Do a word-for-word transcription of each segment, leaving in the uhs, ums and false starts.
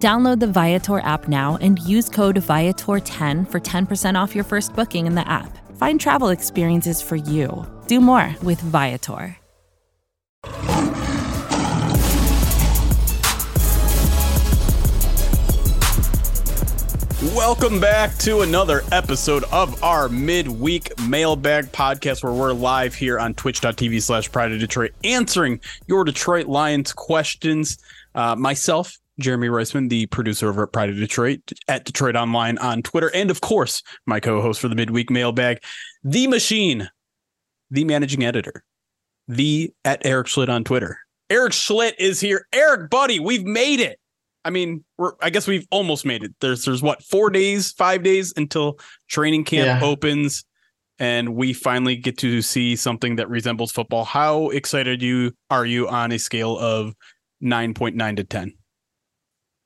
Download the Viator app now and use code Viator ten for ten percent off your first booking in the app. Find travel experiences for you. Do more with Viator. Welcome back to another episode of our midweek mailbag podcast, where we're live here on twitch.tv slash Pride of Detroit, answering your Detroit Lions questions. Uh, myself, Jeremy Reisman, the producer over at Pride of Detroit, at Detroit Online on Twitter, and of course, my co-host for the midweek mailbag, the machine, the managing editor, the at Eric Schlitt on Twitter. Eric Schlitt is here. Eric, buddy, we've made it. I mean, we're I guess we've almost made it. There's there's what, four days, five days until training camp yeah. opens, and we finally get to see something that resembles football. How excited you are you on a scale of nine point nine to ten?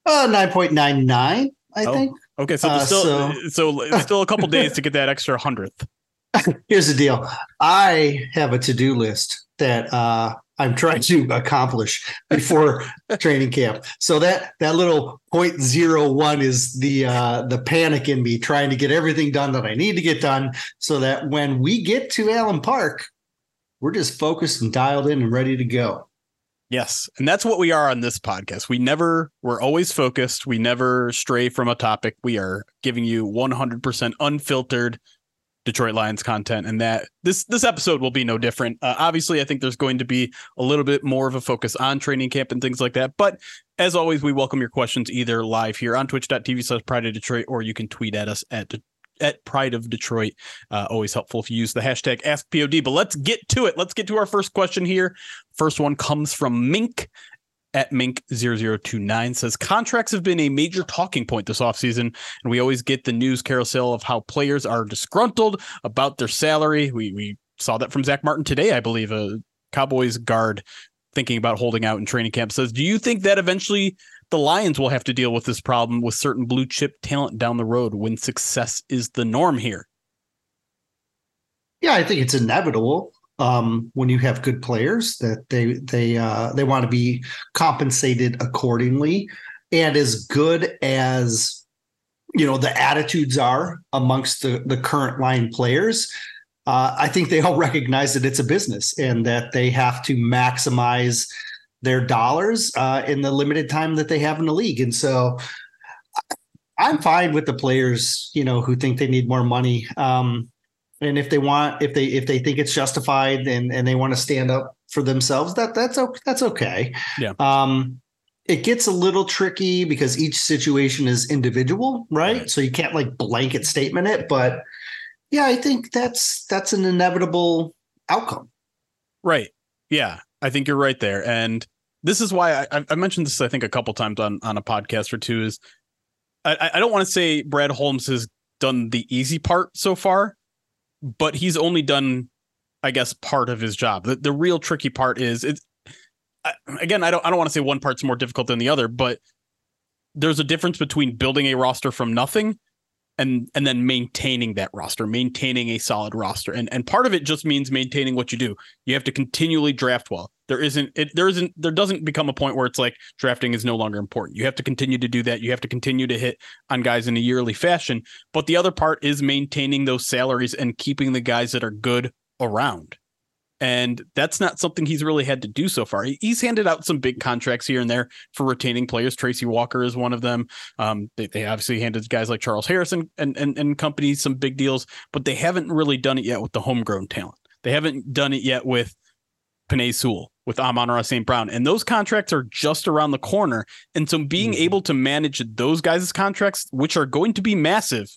Uh, nine point nine nine, I oh, think. Okay, so uh, still so, so still a couple days to get that extra hundredth. Here's the deal. I have a to-do list that uh, I'm trying to accomplish before training camp. So that that little point zero one is the uh, the panic in me trying to get everything done that I need to get done, so that when we get to Allen Park, we're just focused and dialed in and ready to go. Yes. And that's what we are on this podcast. We never, we're always focused. We never stray from a topic. We are giving you one hundred percent unfiltered Detroit Lions content, and that this this episode will be no different. Uh, obviously, I think there's going to be a little bit more of a focus on training camp and things like that. But as always, we welcome your questions either live here on twitch.tv slash Pride of Detroit, or you can tweet at us at at Pride of Detroit. Uh, always helpful if you use the hashtag AskPOD. But let's get to it. Let's get to our first question here. First one comes from Mink at Mink zero zero two nine, says contracts have been a major talking point this offseason, and we always get the news carousel of how players are disgruntled about their salary. We we saw that from Zach Martin today, I believe, a Cowboys guard thinking about holding out in training camp. Says, do you think that eventually the Lions will have to deal with this problem with certain blue chip talent down the road when success is the norm here? Yeah, I think it's inevitable. Um, when you have good players, that they they uh, they want to be compensated accordingly. And as good as, you know, the attitudes are amongst the, the current line players, uh, I think they all recognize that it's a business and that they have to maximize their dollars uh, in the limited time that they have in the league. And so I'm fine with the players, you know, who think they need more money. Um And if they want, if they if they think it's justified and, and they want to stand up for themselves, that that's okay. That's okay. Yeah. Um, it gets a little tricky because each situation is individual, right? right? So you can't like blanket statement it. But yeah, I think that's that's an inevitable outcome. Right. Yeah, I think you're right there. And this is why I, I mentioned this, I think, a couple times on, on a podcast or two, is I, I don't want to say Brad Holmes has done the easy part so far, but he's only done, I guess, part of his job. The, the real tricky part is, it's, I, again, I don't I don't want to say one part's more difficult than the other, but there's a difference between building a roster from nothing and and then maintaining that roster, maintaining a solid roster. And and part of it just means maintaining what you do. You have to continually draft well. There isn't it, there isn't there doesn't become a point where it's like drafting is no longer important. You have to continue to do that. You have to continue to hit on guys in a yearly fashion. But the other part is maintaining those salaries and keeping the guys that are good around. And that's not something he's really had to do so far. He's handed out some big contracts here and there for retaining players. Tracy Walker is one of them. Um, they, they obviously handed guys like Charles Harrison and, and, and company some big deals, but they haven't really done it yet with the homegrown talent. They haven't done it yet with Penei Sewell, with Amon-Ra Saint Brown. And those contracts are just around the corner. And so being mm-hmm. able to manage those guys' contracts, which are going to be massive,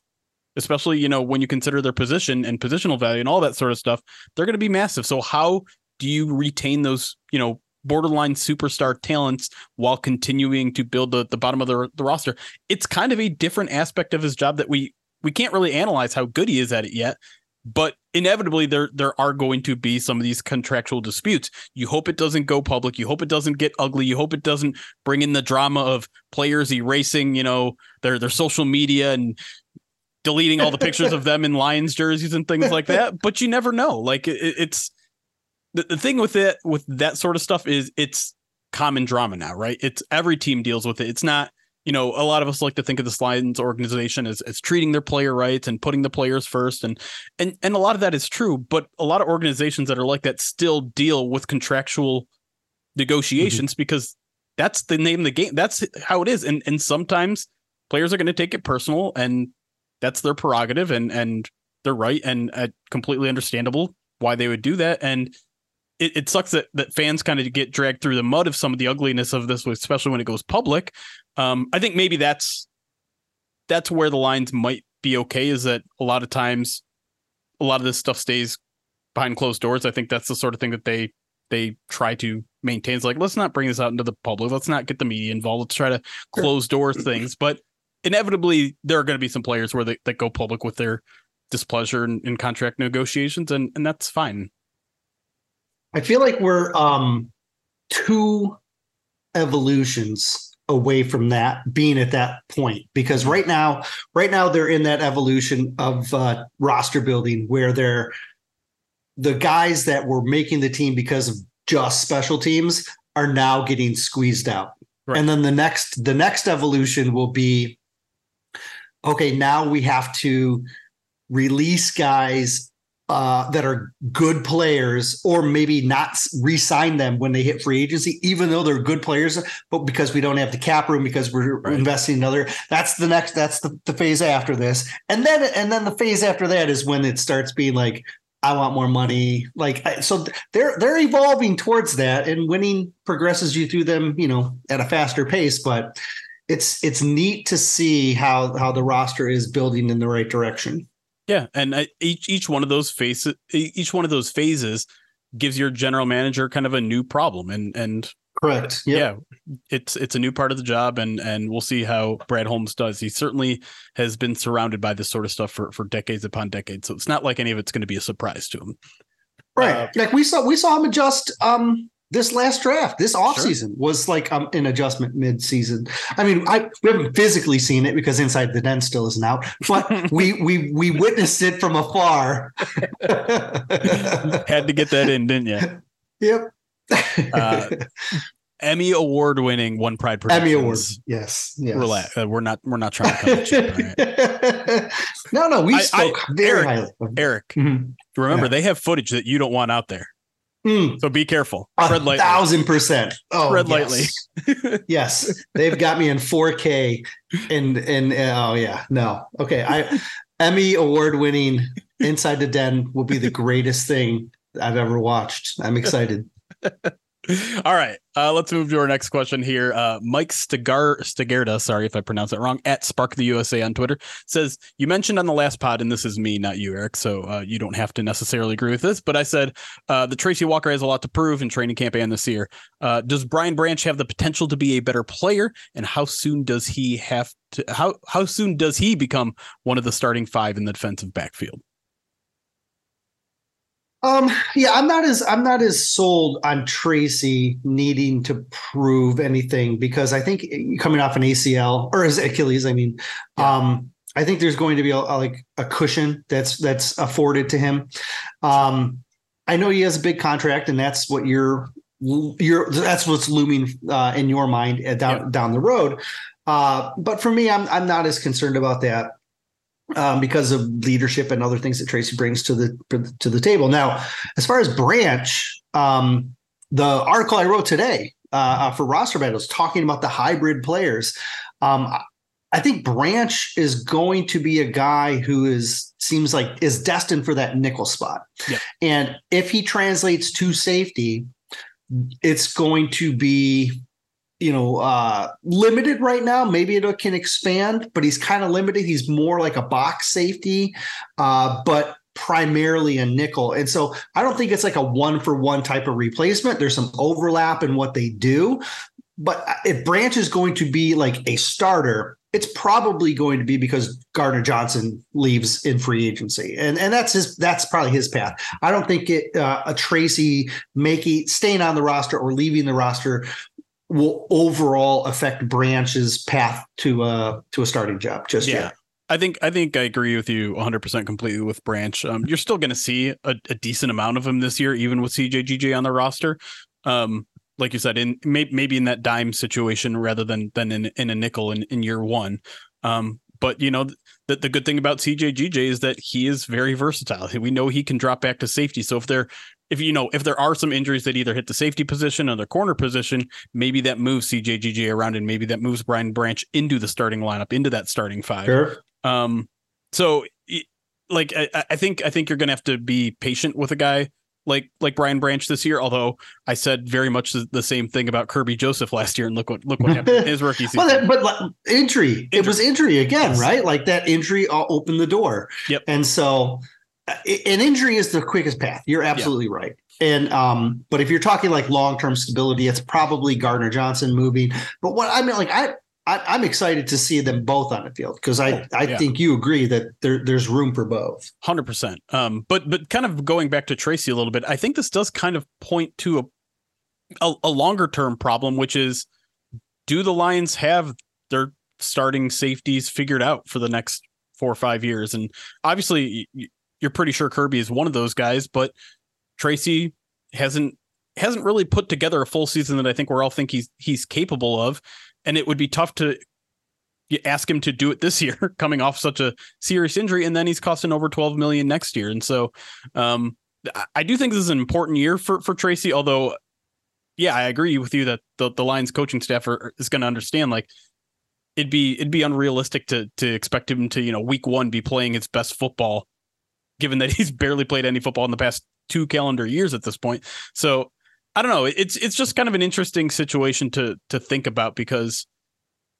especially, you know, when you consider their position and positional value and all that sort of stuff, they're going to be massive. So how do you retain those, you know, borderline superstar talents while continuing to build the, the bottom of the, the roster? It's kind of a different aspect of his job that we, we can't really analyze how good he is at it yet, but inevitably there there are going to be some of these contractual disputes. You hope it doesn't go public. You hope it doesn't get ugly. You hope it doesn't bring in the drama of players erasing, you know, their their social media and deleting all the pictures of them in Lions jerseys and things like that. But you never know. Like it, it's the, the thing with it, with that sort of stuff is it's common drama now, right? It's every team deals with it. It's not, you know, a lot of us like to think of this Lions organization as, as treating their player rights and putting the players first. And, and, and a lot of that is true, but a lot of organizations that are like that still deal with contractual negotiations mm-hmm. because that's the name of the game. That's how it is. And, and sometimes players are going to take it personal, and that's their prerogative and, and they're right. And uh, completely understandable why they would do that. And it, it sucks that, that fans kind of get dragged through the mud of some of the ugliness of this, especially when it goes public. Um, I think maybe that's that's where the Lions might be okay, is that a lot of times a lot of this stuff stays behind closed doors. I think that's the sort of thing that they they try to maintain. It's like, let's not bring this out into the public. Let's not get the media involved. Let's try to close door things. But inevitably, there are going to be some players where they that go public with their displeasure in, in contract negotiations, and, and that's fine. I feel like we're um, two evolutions away from that being at that point, because right now, right now they're in that evolution of uh, roster building where they're the guys that were making the team because of just special teams are now getting squeezed out. Right. And then the next, the next evolution will be, okay, now we have to release guys uh, that are good players, or maybe not re-sign them when they hit free agency, even though they're good players, but because we don't have the cap room, because we're right. investing in other, that's the next, that's the, the phase after this. And then, and then the phase after that is when it starts being like, I want more money. Like, I, so they're, they're evolving towards that, and winning progresses you through them, you know, at a faster pace, but it's, it's neat to see how, how the roster is building in the right direction. Yeah, and I, each each one of those phases, each one of those phases, gives your general manager kind of a new problem, and and correct, yeah, yeah it's it's a new part of the job, and and we'll see how Brad Holmes does. He certainly has been surrounded by this sort of stuff for for decades upon decades, so it's not like any of it's going to be a surprise to him, right? Uh, like we saw we saw him adjust. Um, This last draft, this offseason sure. was like um, an adjustment mid-season. I mean, I we haven't physically seen it because Inside the Den still isn't out, but we we we witnessed it from afar. Had to get that in, didn't you? Yep. uh, Emmy award-winning One Pride Productions. Emmy awards, yes. yes. Relax. Uh, we're not we're not trying to come at you. Right? No, no, we I, spoke I, very Eric, highly. Eric, mm-hmm. remember yeah. they have footage that you don't want out there. Mm. So be careful. Tread lightly. Thousand percent. Oh, tread yes. lightly. Yes, they've got me in four K, and and oh yeah, no, okay. I Emmy award-winning Inside the Den will be the greatest thing I've ever watched. I'm excited. All right, uh, let's move to our next question here. Uh, Mike Stegar- Stegerda, sorry if I pronounce it wrong, at Spark the U S A on Twitter, says, you mentioned on the last pod, and this is me, not you, Eric, so uh, you don't have to necessarily agree with this, but I said uh, the Tracy Walker has a lot to prove in training camp and this year. Uh, does Brian Branch have the potential to be a better player, and how soon does he have to? How how soon does he become one of the starting five in the defensive backfield? Um, yeah, I'm not as I'm not as sold on Tracy needing to prove anything, because I think coming off an A C L or his Achilles, I mean, yeah. um, I think there's going to be a, a, like a cushion that's that's afforded to him. Um, I know he has a big contract, and that's what you're you're that's what's looming uh, in your mind down yeah. down the road. Uh, but for me, I'm I'm not as concerned about that. Um, because of leadership and other things that Tracy brings to the to the table. Now, as far as Branch, um, the article I wrote today uh, for Roster Battles talking about the hybrid players, um, I think Branch is going to be a guy who is seems like is destined for that nickel spot. Yep. And if he translates to safety, it's going to be, you know, uh, limited right now. Maybe it can expand, but he's kind of limited. He's more like a box safety, uh, but primarily a nickel. And so I don't think it's like a one for one type of replacement. There's some overlap in what they do, but if Branch is going to be like a starter, it's probably going to be because Gardner Johnson leaves in free agency. And, and that's his, that's probably his path. I don't think it, uh, a Tracy making, staying on the roster or leaving the roster will overall affect Branch's path to uh to a starting job just yeah. yet. I think I think I agree with you one hundred percent completely with Branch. Um, you're still going to see a, a decent amount of him this year, even with C J G J on the roster. Um, like you said, in may, maybe in that dime situation rather than than in, in a nickel in, in year one. Um, but you know the the good thing about C J G J is that he is very versatile. We know he can drop back to safety. So if they're If you know, if there are some injuries that either hit the safety position or the corner position, maybe that moves C J G J around, and maybe that moves Brian Branch into the starting lineup, into that starting five. Sure. Um, so, like, I, I think I think you're going to have to be patient with a guy like like Brian Branch this year. Although I said very much the same thing about Kirby Joseph last year, and look what look what happened in his rookie season. Well, that, but like, injury. injury, it was injury again, yes. right? Like that injury opened the door. Yep, and so. An injury is the quickest path. You're absolutely yeah. right. And um, but if you're talking like long-term stability, it's probably Gardner Johnson moving. But what I mean, like I, I I'm excited to see them both on the field because I, oh, I yeah. think you agree that there there's room for both. one hundred percent. Um, but but kind of going back to Tracy a little bit, I think this does kind of point to a a, a longer-term problem, which is do the Lions have their starting safeties figured out for the next four or five years? And obviously. You, You're pretty sure Kirby is one of those guys, but Tracy hasn't hasn't really put together a full season that I think we're all think he's he's capable of, and it would be tough to ask him to do it this year, coming off such a serious injury, and then he's costing over twelve million dollars next year. And so, um, I do think this is an important year for for Tracy. Although, yeah, I agree with you that the, the Lions coaching staff are, is going to understand like. It'd be it'd be unrealistic to to expect him to you know week one be playing his best football. Given that he's barely played any football in the past two calendar years at this point. So I don't know. It's, it's just kind of an interesting situation to, to think about because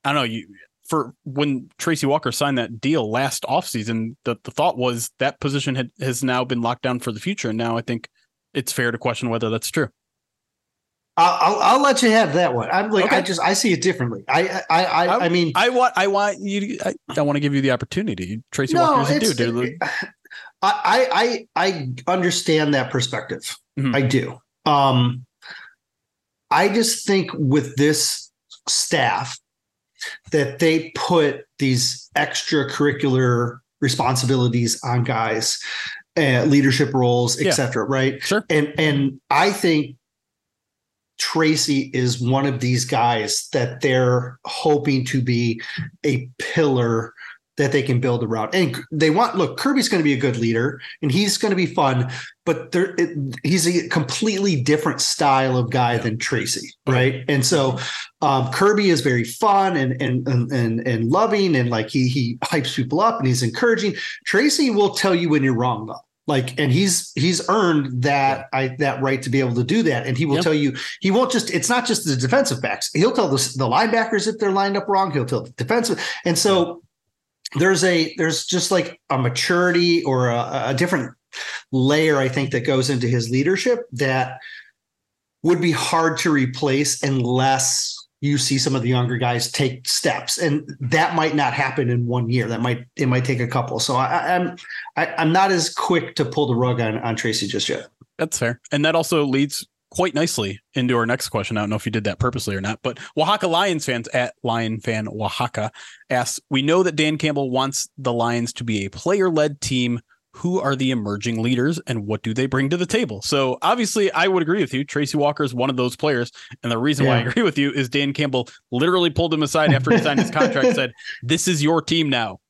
I don't know you for when Tracy Walker signed that deal last offseason, the, the thought was that position had, has now been locked down for the future. And now I think it's fair to question whether that's true. I'll, I'll, I'll let you have that one. I'm like, okay. I just, I see it differently. I, I, I, I, I mean, I want, I want you, I, I want to give you the opportunity. Tracy no, Walker is a dude, dude. I, I, I understand that perspective. Mm-hmm. I do. Um, I just think with this staff that they put these extracurricular responsibilities on guys, uh, leadership roles, et cetera. Yeah. Right. Sure. And, and I think Tracy is one of these guys that they're hoping to be a pillar that they can build around. And they want, look, Kirby's going to be a good leader and he's going to be fun, but there, it, he's a completely different style of guy yeah. than Tracy. Right. And so um, Kirby is very fun and, and, and, and, and loving. And like he, he hypes people up and he's encouraging. Tracy will tell you when you're wrong though. Like, and he's, he's earned that, I, that right to be able to do that. And he will yep. tell you, he won't just, it's not just the defensive backs. He'll tell the, the linebackers if they're lined up wrong, he'll tell the defensive. And so, yep. There's a there's just like a maturity or a, a different layer, I think, that goes into his leadership that would be hard to replace unless you see some of the younger guys take steps. And that might not happen in one year. That might it might take a couple. So I, I'm I, I'm not as quick to pull the rug on, on Tracy just yet. That's fair. And that also leads quite nicely into our next question. I don't know if you did that purposely or not, but Oaxaca Lions fans at Lion Fan Oaxaca asks, we know that Dan Campbell wants the Lions to be a player-led team. Who are the emerging leaders and what do they bring to the table? So obviously I would agree with you. Tracy Walker is one of those players. And the reason yeah. why I agree with you is Dan Campbell literally pulled him aside after he signed his contract, said, this is your team now.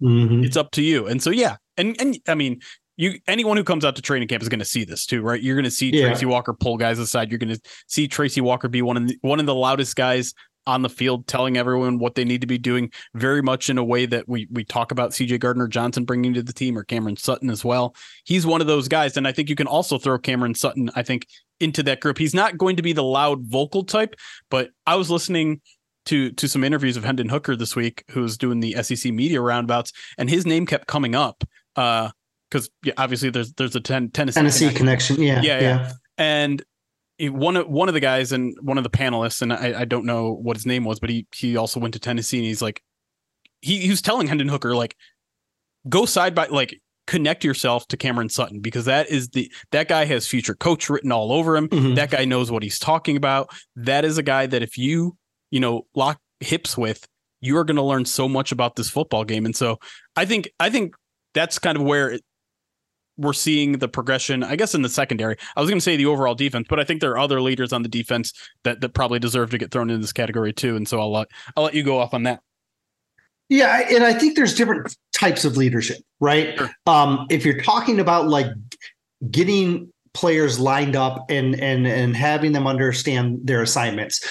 Mm-hmm. It's up to you. And so, yeah. And, and I mean, You anyone who comes out to training camp is going to see this too, right? You're going to see yeah. Tracy Walker pull guys aside. You're going to see Tracy Walker be one of the, one of the loudest guys on the field, telling everyone what they need to be doing, very much in a way that we we talk about C J Gardner Johnson bringing to the team or Cameron Sutton as well. He's one of those guys, and I think you can also throw Cameron Sutton, I think, into that group. He's not going to be the loud vocal type, but I was listening to to some interviews of Hendon Hooker this week, who was doing the S E C media roundabouts, and his name kept coming up. Uh, Because yeah, obviously there's there's a ten, Tennessee, Tennessee connection. connection. Yeah, yeah, yeah. yeah. And it, one of one of the guys and one of the panelists, and I, I don't know what his name was, but he he also went to Tennessee, and he's like, he, he was telling Hendon Hooker, like, go side by, like, connect yourself to Cameron Sutton, because that is the, that guy has future coach written all over him. Mm-hmm. That guy knows what he's talking about. That is a guy that if you, you know, lock hips with, you are going to learn so much about this football game. And so I think, I think that's kind of where it, we're seeing the progression, I guess, in the secondary. I was going to say the overall defense, but I think there are other leaders on the defense that, that probably deserve to get thrown into this category too. And so I'll let, I'll let you go off on that. Yeah. And I think there's different types of leadership, right? Sure. Um, if you're talking about like getting players lined up and, and, and having them understand their assignments,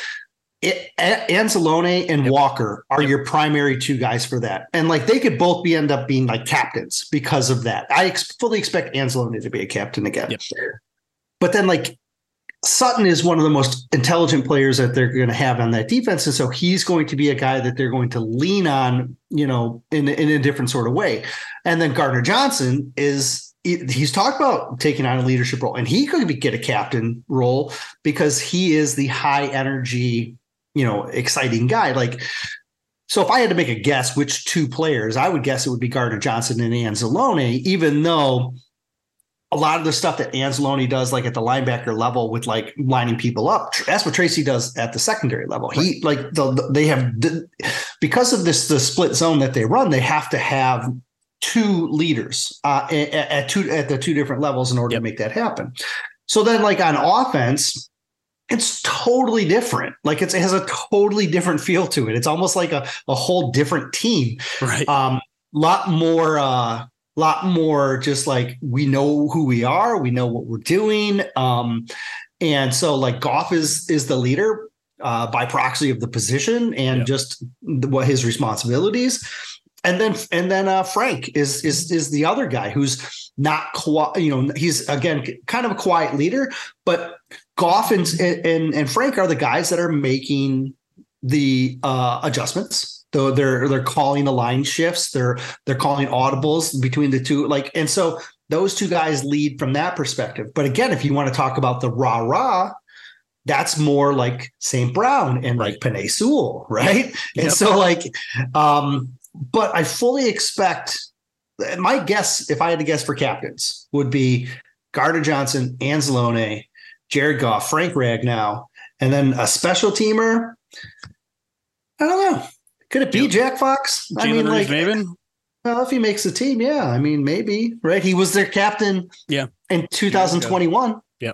It, Anzalone and yep. Walker are yep. your primary two guys for that. And like, they could both be end up being like captains because of that. I ex- fully expect Anzalone to be a captain again. Yep. But then like Sutton is one of the most intelligent players that they're going to have on that defense. And so he's going to be a guy that they're going to lean on, you know, in, in a different sort of way. And then Gardner Johnson is, he's talked about taking on a leadership role, and he could be, get a captain role because he is the high energy, you know, exciting guy. Like, so if I had to make a guess which two players, I would guess it would be Gardner Johnson and Anzalone, even though a lot of the stuff that Anzalone does, like at the linebacker level with like lining people up, that's what Tracy does at the secondary level. He like the, the, they have, the, because of this, the split zone that they run, they have to have two leaders uh, at, at two, at the two different levels in order yep. to make that happen. So then like on offense, it's totally different. Like it's, it has a totally different feel to it. It's almost like a, a whole different team. Right. Um, lot more, uh, lot more just like, we know who we are, we know what we're doing. Um, and so like Goff is, is the leader uh, by proxy of the position and yeah. just the, what his responsibilities. And then, and then uh, Frank is, is, is the other guy who's not, co- you know, he's again, kind of a quiet leader, but Goff and, and and Frank are the guys that are making the uh, adjustments. Though they're they're calling the line shifts, they're they're calling audibles between the two. Like, and so those two guys lead from that perspective. But again, if you want to talk about the rah rah, that's more like Saint Brown and like Penei Sewell, right? Yep. And so like, um, but I fully expect. My guess, if I had to guess for captains, would be Gardner Johnson, Anzalone, Jared Goff, Frank Ragnow, and then a special teamer. I don't know. Could it be Jack Fox? Jalen I mean, like, Maven? Well, if he makes the team, yeah. I mean, maybe, right? He was their captain yeah. in two thousand twenty-one. Yeah.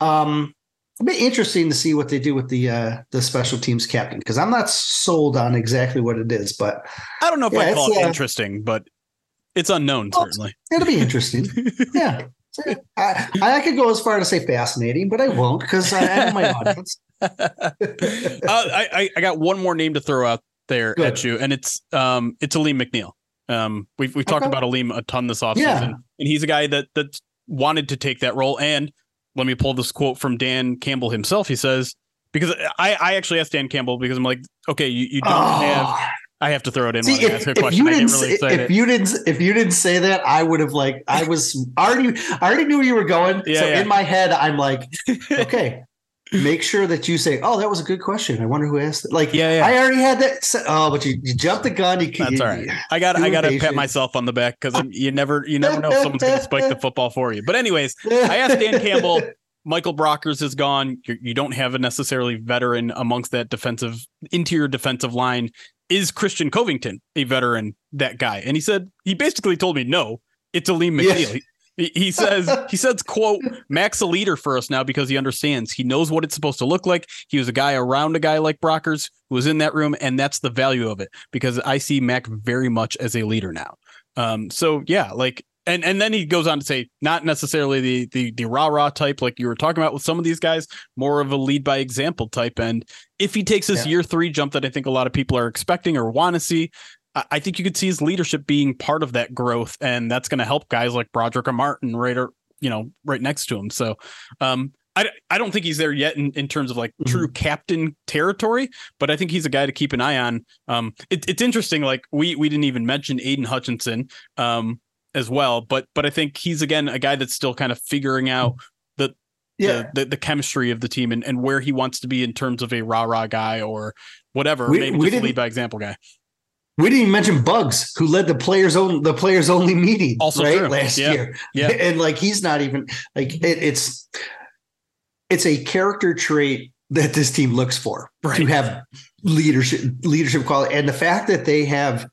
Um, it'll be interesting to see what they do with the uh, the special teams captain, because I'm not sold on exactly what it is, but I don't know if yeah, I call it uh, interesting, but it's unknown, well, certainly. It'll be interesting. Yeah. I, I could go as far to say fascinating, but I won't because I have my audience. uh, I, I got one more name to throw out there Good. at you, and it's um, it's Aleem McNeill. Um, we've we've talked okay. about Aleem a ton this offseason, yeah. and he's a guy that that wanted to take that role. And let me pull this quote from Dan Campbell himself. He says, because I, I actually asked Dan Campbell because I'm like, okay, you, you don't oh. have. I have to throw it in. See, if, if, question. You didn't, really if it. you didn't, if you didn't say that, I would have like, I was already, I already knew you were going. Yeah, so yeah. in my head, I'm like, okay, make sure that you say, oh, that was a good question. I wonder who asked it. Like, yeah, yeah. I already had that. Set. Oh, but you, you jumped the gun. You, That's you, all right. I got, I got to pat myself on the back because you never, you never know if someone's going to spike the football for you. But anyways, I asked Dan Campbell, Michael Brockers is gone. You're, you don't have a necessarily veteran amongst that defensive interior defensive line. Is Christian Covington a veteran, that guy? And he said, he basically told me, no, it's Aleem McNeill. Yes. He, he says, he says, quote, Mac's a leader for us now because he understands. He knows what it's supposed to look like. He was a guy around a guy like Brockers who was in that room. And that's the value of it, because I see Mac very much as a leader now. Um, so, yeah, like, and, and then he goes on to say, not necessarily the, the, the rah-rah type, like you were talking about with some of these guys, more of a lead by example type. And if he takes this yeah. year three jump that I think a lot of people are expecting or want to see, I think you could see his leadership being part of that growth. And that's going to help guys like Broderick or Martin right, or, you know, right next to him. So um, I, I don't think he's there yet in, in terms of like mm-hmm. true captain territory, but I think he's a guy to keep an eye on. Um, it, it's interesting. Like we, we didn't even mention Aiden Hutchinson um, as well, but, but I think he's again, a guy that's still kind of figuring out the, yeah. the, the, the chemistry of the team and, and where he wants to be in terms of a rah-rah guy or whatever, we, maybe we just lead by example guy. We didn't even mention Bugs, who led the players on the players only meeting also right true. last yeah. year. Yeah. And like, he's not even like it, it's, it's a character trait that this team looks for, right. to have leadership, leadership quality. And the fact that they have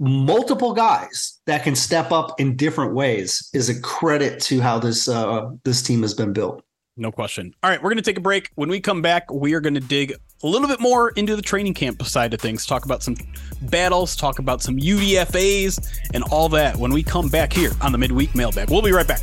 multiple guys that can step up in different ways is a credit to how this, uh, this team has been built. No question. All right, we're going to take a break. When we come back, we are going to dig a little bit more into the training camp side of things, talk about some battles, talk about some U D F As and all that when we come back here on the Midweek Mailbag. We'll be right back.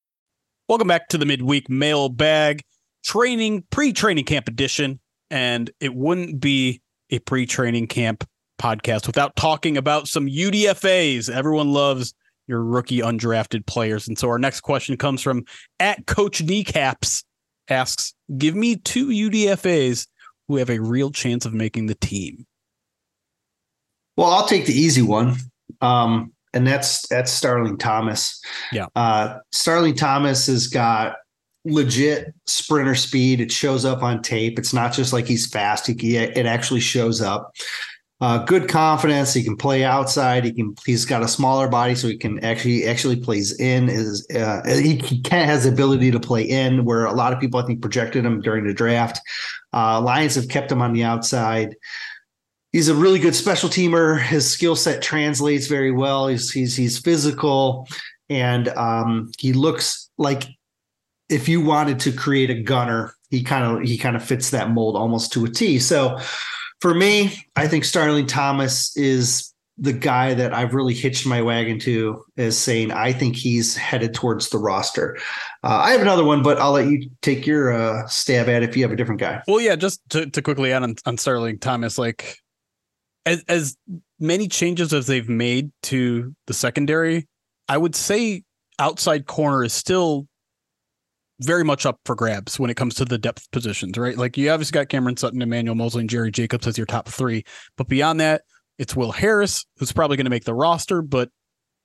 Welcome back to the Midweek Mailbag, training, pre-training camp edition, and it wouldn't be a pre-training camp podcast without talking about some U D F As. Everyone loves your rookie undrafted players, and so our next question comes from at Coach Kneecaps, asks, give me two U D F As who have a real chance of making the team. Well, I'll take the easy one. Um And that's that's Starling Thomas. Yeah, uh, Starling Thomas has got legit sprinter speed. It shows up on tape. It's not just like he's fast. He, it actually shows up. Uh, good confidence. He can play outside. He can. He's got a smaller body, so he can actually actually plays in. Is uh, he can has the ability to play in where a lot of people I think projected him during the draft. Uh, Lions have kept him on the outside. He's a really good special teamer. His skill set translates very well. He's he's he's physical, and um, he looks like if you wanted to create a gunner, he kind of he kind of fits that mold almost to a T. So, for me, I think Starling Thomas is the guy that I've really hitched my wagon to as saying I think he's headed towards the roster. Uh, I have another one, but I'll let you take your uh, stab at it if you have a different guy. Well, yeah, just to, to quickly add on, on Starling Thomas, like. As as many changes as they've made to the secondary, I would say outside corner is still very much up for grabs when it comes to the depth positions, right? Like you obviously got Cameron Sutton, Emmanuel Moseley, and Jerry Jacobs as your top three. But beyond that, it's Will Harris, who's probably going to make the roster, but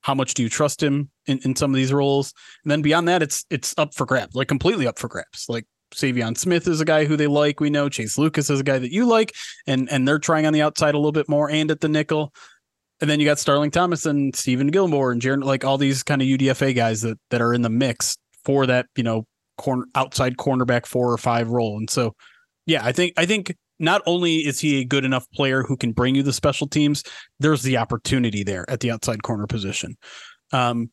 how much do you trust him in, in some of these roles? And then beyond that, it's it's up for grabs, like completely up for grabs. Like Saivion Smith is a guy who they like. We know Chase Lucas is a guy that you like, and and they're trying on the outside a little bit more and at the nickel. And then you got Starling Thomas and Stephen Gilmore and Jared, like all these kind of U D F A guys that that are in the mix for that, you know, corner outside cornerback four or five role. And so, yeah, I think I think not only is he a good enough player who can bring you the special teams, there's the opportunity there at the outside corner position. Um,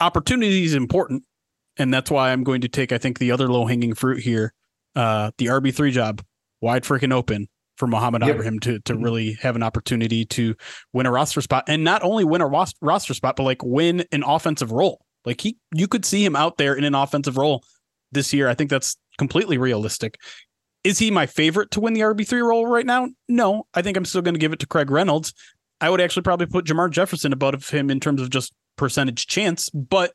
opportunity is important. And that's why I'm going to take, I think, the other low-hanging fruit here, uh, the R B three job, wide freaking open for Mohamed yep. Ibrahim to to mm-hmm. really have an opportunity to win a roster spot. And not only win a ros- roster spot, but like win an offensive role. Like he, you could see him out there in an offensive role this year. I think that's completely realistic. Is he my favorite to win the R B three role right now? No, I think I'm still going to give it to Craig Reynolds. I would actually probably put Jamar Jefferson above him in terms of just percentage chance, but...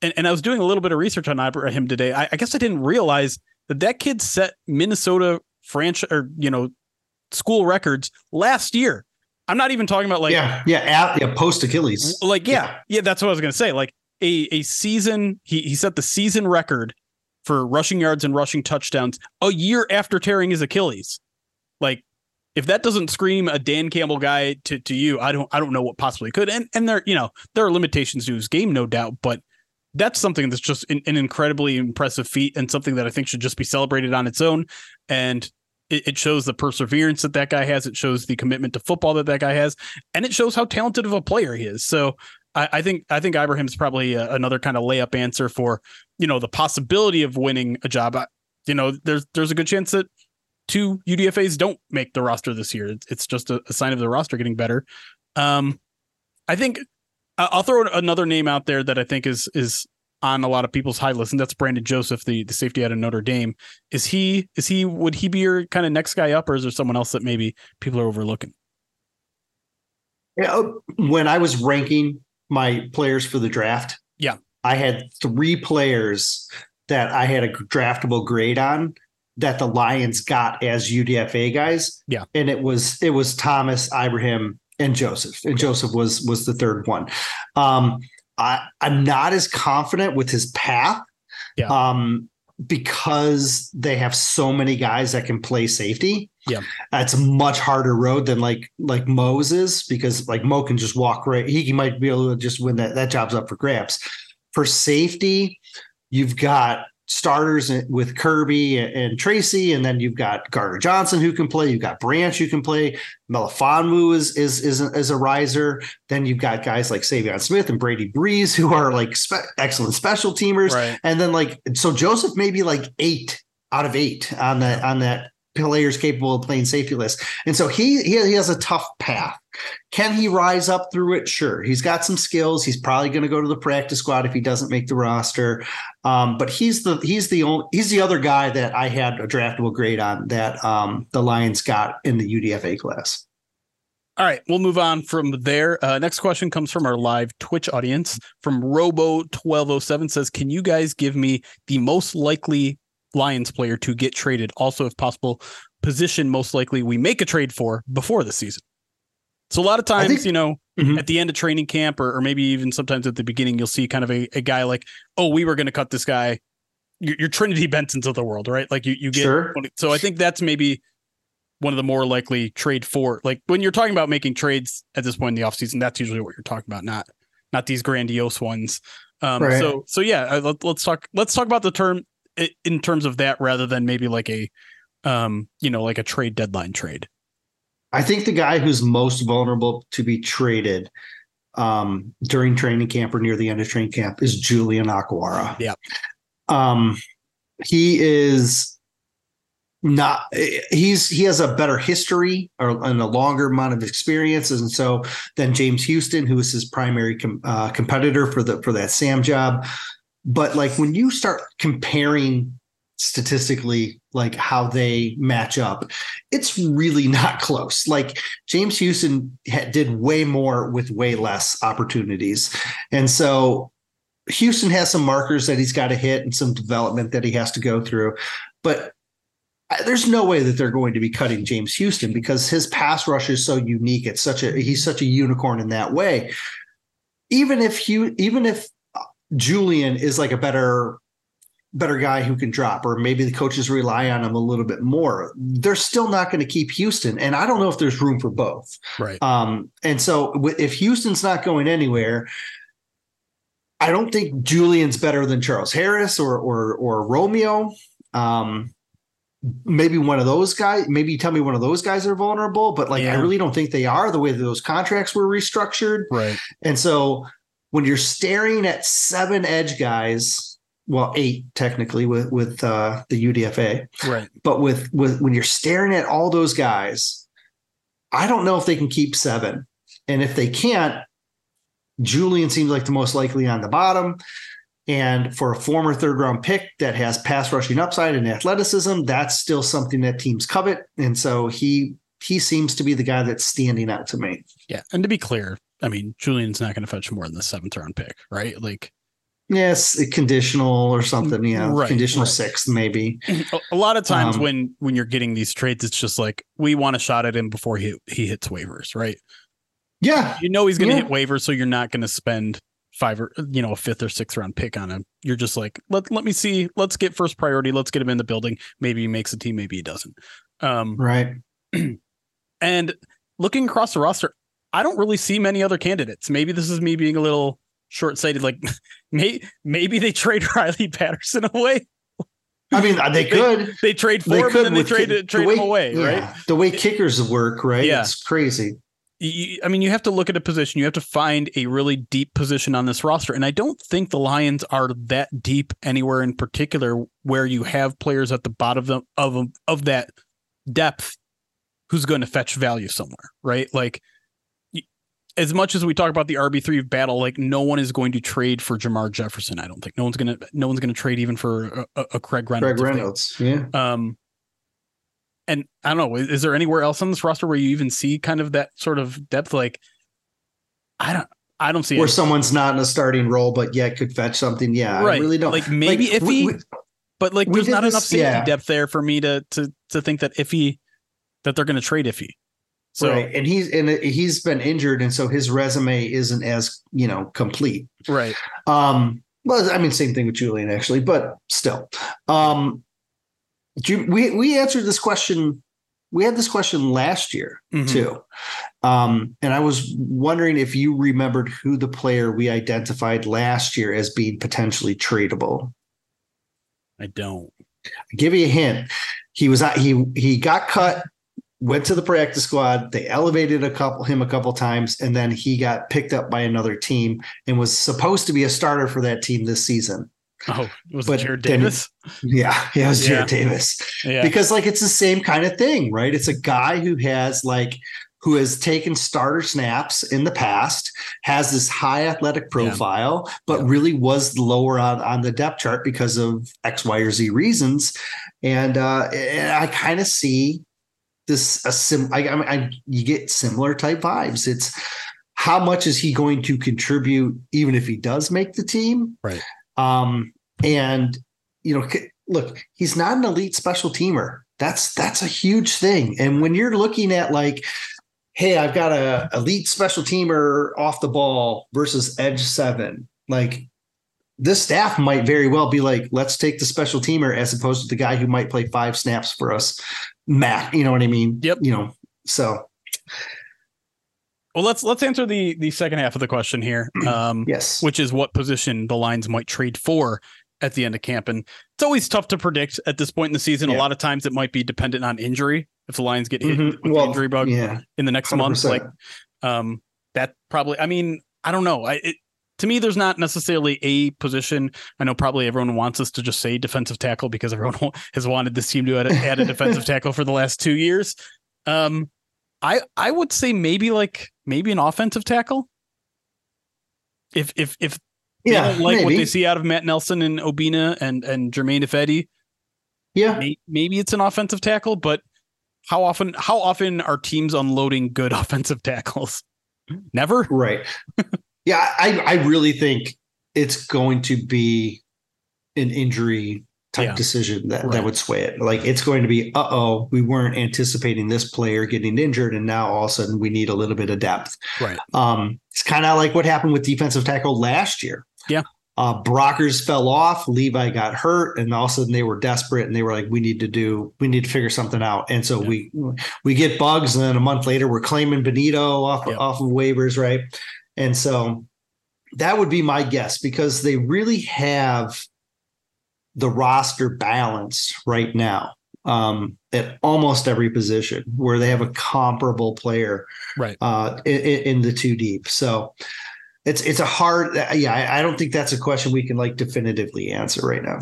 And, and I was doing a little bit of research on Ibrahim today. I, I guess I didn't realize that that kid set Minnesota franchise or, you know, school records last year. I'm not even talking about like yeah yeah, at, yeah post Achilles. Like yeah, yeah yeah that's what I was gonna say. Like a a season he he set the season record for rushing yards and rushing touchdowns a year after tearing his Achilles. Like if that doesn't scream a Dan Campbell guy to to you, I don't I don't know what possibly could. And and there you know there are limitations to his game, no doubt, but that's something that's just an, an incredibly impressive feat and something that I think should just be celebrated on its own. And it shows the perseverance that that guy has. It shows the commitment to football that that guy has, and it shows how talented of a player he is. So I, I think I think Ibrahim's probably a, another kind of layup answer for, you know, the possibility of winning a job. I, you know, there's there's a good chance that two U D F As don't make the roster this year. It's, it's just a, a sign of the roster getting better. Um, I think I'll throw another name out there that I think is is. on a lot of people's high list, and that's Brandon Joseph, the, the safety out of Notre Dame. Is he, is he, would he be your kind of next guy up, or is there someone else that maybe people are overlooking? Yeah, when I was ranking my players for the draft, yeah, I had three players that I had a draftable grade on that the Lions got as U D F A guys. Yeah. And it was, it was Thomas, Ibrahim, and Joseph. And Joseph was, was the third one. Um, I, I'm not as confident with his path yeah. um, because they have so many guys that can play safety. Yeah, it's a much harder road than like like Mo's is, because like Mo can just walk right. He, he might be able to just win that. That job's up for grabs. For safety, you've got starters with Kirby and, and Tracy, and then you've got Gardner Johnson who can play. You've got Branch who can play. Melifonwu is is is a, is a riser. Then you've got guys like Saivion Smith and Brady Breeze who are like spe- excellent special teamers. Right. And then like so Joseph may be like eight out of eight on that on that players capable of playing safety list. And so he he he has a tough path. Can he rise up through it? Sure. He's got some skills. He's probably going to go to the practice squad if he doesn't make the roster. Um, but he's the, he's the only, he's the other guy that I had a draftable grade on that um, the Lions got in the U D F A class. All right, we'll move on from there. Uh, next question comes from our live Twitch audience from Robo twelve oh seven, says, can you guys give me the most likely Lions player to get traded? Also, if possible, position most likely we make a trade for before the season. So a lot of times, think, you know, mm-hmm. at the end of training camp, or, or maybe even sometimes at the beginning, you'll see kind of a, a guy like, oh, we were going to cut this guy. You're, you're Trinity Benson's of the world, right? Like you, you get. Sure. So I think that's maybe one of the more likely trade for. Like when you're talking about making trades at this point in the offseason, that's usually what you're talking about, not not these grandiose ones. Um, right. So so yeah, let, let's talk. Let's talk about the term in terms of that, rather than maybe like a, um, you know, like a trade deadline trade. I think the guy who's most vulnerable to be traded um, during training camp or near the end of training camp is Julian Okwara. Yeah. Um, he is not, he's, he has a better history or and a longer amount of experience. And so then James Houston, who is his primary com, uh, competitor for the, for that Sam job. But like when you start comparing statistically, like how they match up, it's really not close. Like James Houston had, did way more with way less opportunities. And so Houston has some markers that he's got to hit and some development that he has to go through. But there's no way that they're going to be cutting James Houston because his pass rush is so unique. It's such a, he's such a unicorn in that way. Even if he, even if Julian is like a better better guy who can drop, or maybe the coaches rely on him a little bit more, they're still not going to keep Houston. And I don't know if there's room for both. Right. Um, and so w- if Houston's not going anywhere, I don't think Julian's better than Charles Harris or, or, or Romeo. Um, maybe one of those guys, maybe you tell me one of those guys are vulnerable, but like, yeah. I really don't think they are the way that those contracts were restructured. Right. And so when you're staring at seven edge guys, well, eight technically with, with uh, the U D F A. Right. But with, with when you're staring at all those guys, I don't know if they can keep seven. And if they can't, Julian seems like the most likely on the bottom. And for a former third round pick that has pass rushing upside and athleticism, that's still something that teams covet. And so he he seems to be the guy that's standing out to me. Yeah. And to be clear, I mean, Julian's not going to fetch more than the seventh round pick, right? Like, Yes, conditional or something, you know, right, conditional right. sixth maybe. A lot of times um, when when you're getting these trades, it's just like, we want a shot at him before he, he hits waivers, right? Yeah. You know he's going to yeah. hit waivers, so you're not going to spend five or, you know, a fifth or sixth round pick on him. You're just like, let, let me see. Let's get first priority. Let's get him in the building. Maybe he makes a team, maybe he doesn't. Um, right. And looking across the roster, I don't really see many other candidates. Maybe this is me being a little short-sighted, like may, maybe they trade Riley Patterson away. I mean, they could. They, they trade for they him, and then they trade, kick, trade the way, him away, yeah, right? The way kickers work, right? Yeah. It's crazy. You, I mean, you have to look at a position. You have to find a really deep position on this roster, and I don't think the Lions are that deep anywhere in particular where you have players at the bottom of the, of, of that depth who's going to fetch value somewhere, right? Like, as much as we talk about the R B three battle, like no one is going to trade for Jamar Jefferson. I don't think no one's going to, no one's going to trade even for a, a Craig Reynolds. Craig Reynolds. Yeah. Um, and I don't know, is there anywhere else on this roster where you even see kind of that sort of depth? Like, I don't, I don't see where anything. Someone's not in a starting role, but yet could fetch something. Yeah. Right. I really don't. Like maybe like, iffy, we, we, but like there's not this, enough safety yeah. depth there for me to, to, to think that iffy, that they're going to trade iffy. So, right. And he's and he's been injured, and so his resume isn't as, you know, complete. Right. Um, well, I mean, same thing with Julian, actually, but still. Um, we we answered this question. We had this question last year, mm-hmm. too. Um, and I was wondering if you remembered who the player we identified last year as being potentially tradable. I don't. I'll give you a hint. He was he he got cut. Went to the practice squad. They elevated a couple him a couple times, and then he got picked up by another team and was supposed to be a starter for that team this season. Oh, was it Jared Davis? Yeah, yeah, it was yeah. Jared Davis. Yeah. Because like it's the same kind of thing, right? It's a guy who has like who has taken starter snaps in the past, has this high athletic profile, yeah. but yeah. really was lower on, on the depth chart because of X, Y, or Z reasons, and uh, and I kind of see. This a sim, I, I mean, I, you get similar type vibes. It's how much is he going to contribute, even if he does make the team, right? Um, and you know, look, he's not an elite special teamer. That's that's a huge thing. And when you're looking at like, hey, I've got a elite special teamer off the ball versus edge seven, like. This staff might very well be like, let's take the special teamer as opposed to the guy who might play five snaps for us, Matt. You know what I mean? Yep. You know, so. Well, let's let's answer the the second half of the question here. Um, yes. Which is what position the Lions might trade for at the end of camp. And it's always tough to predict at this point in the season. Yeah. A lot of times it might be dependent on injury. If the Lions get hit mm-hmm. with well, the injury bug yeah. in the next one hundred percent. Month, like um, that probably, I mean, I don't know. I, it, To me, there's not necessarily a position. I know probably everyone wants us to just say defensive tackle because everyone has wanted this team to add a, add a defensive tackle for the last two years. Um, I I would say maybe like maybe an offensive tackle. If if if yeah, they don't like maybe. What they see out of Matt Nelson and Obina and and Jermaine Ifedi, yeah, may, maybe it's an offensive tackle. But how often how often are teams unloading good offensive tackles? Never, right. Yeah, I, I really think it's going to be an injury type yeah. decision that, right. that would sway it. Like it's going to be, uh-oh, we weren't anticipating this player getting injured, and now all of a sudden we need a little bit of depth. Right. Um, it's kind of like what happened with defensive tackle last year. Yeah. Uh, Brockers fell off, Levi got hurt, and all of a sudden they were desperate and they were like, we need to do, we need to figure something out. And so yeah. we we get Bugs, and then a month later we're claiming Benito off, yeah. off of waivers, right? And so that would be my guess, because they really have the roster balanced right now um, at almost every position where they have a comparable player right. uh, in, in the two deep. So it's it's a hard – yeah, I, I don't think that's a question we can like definitively answer right now.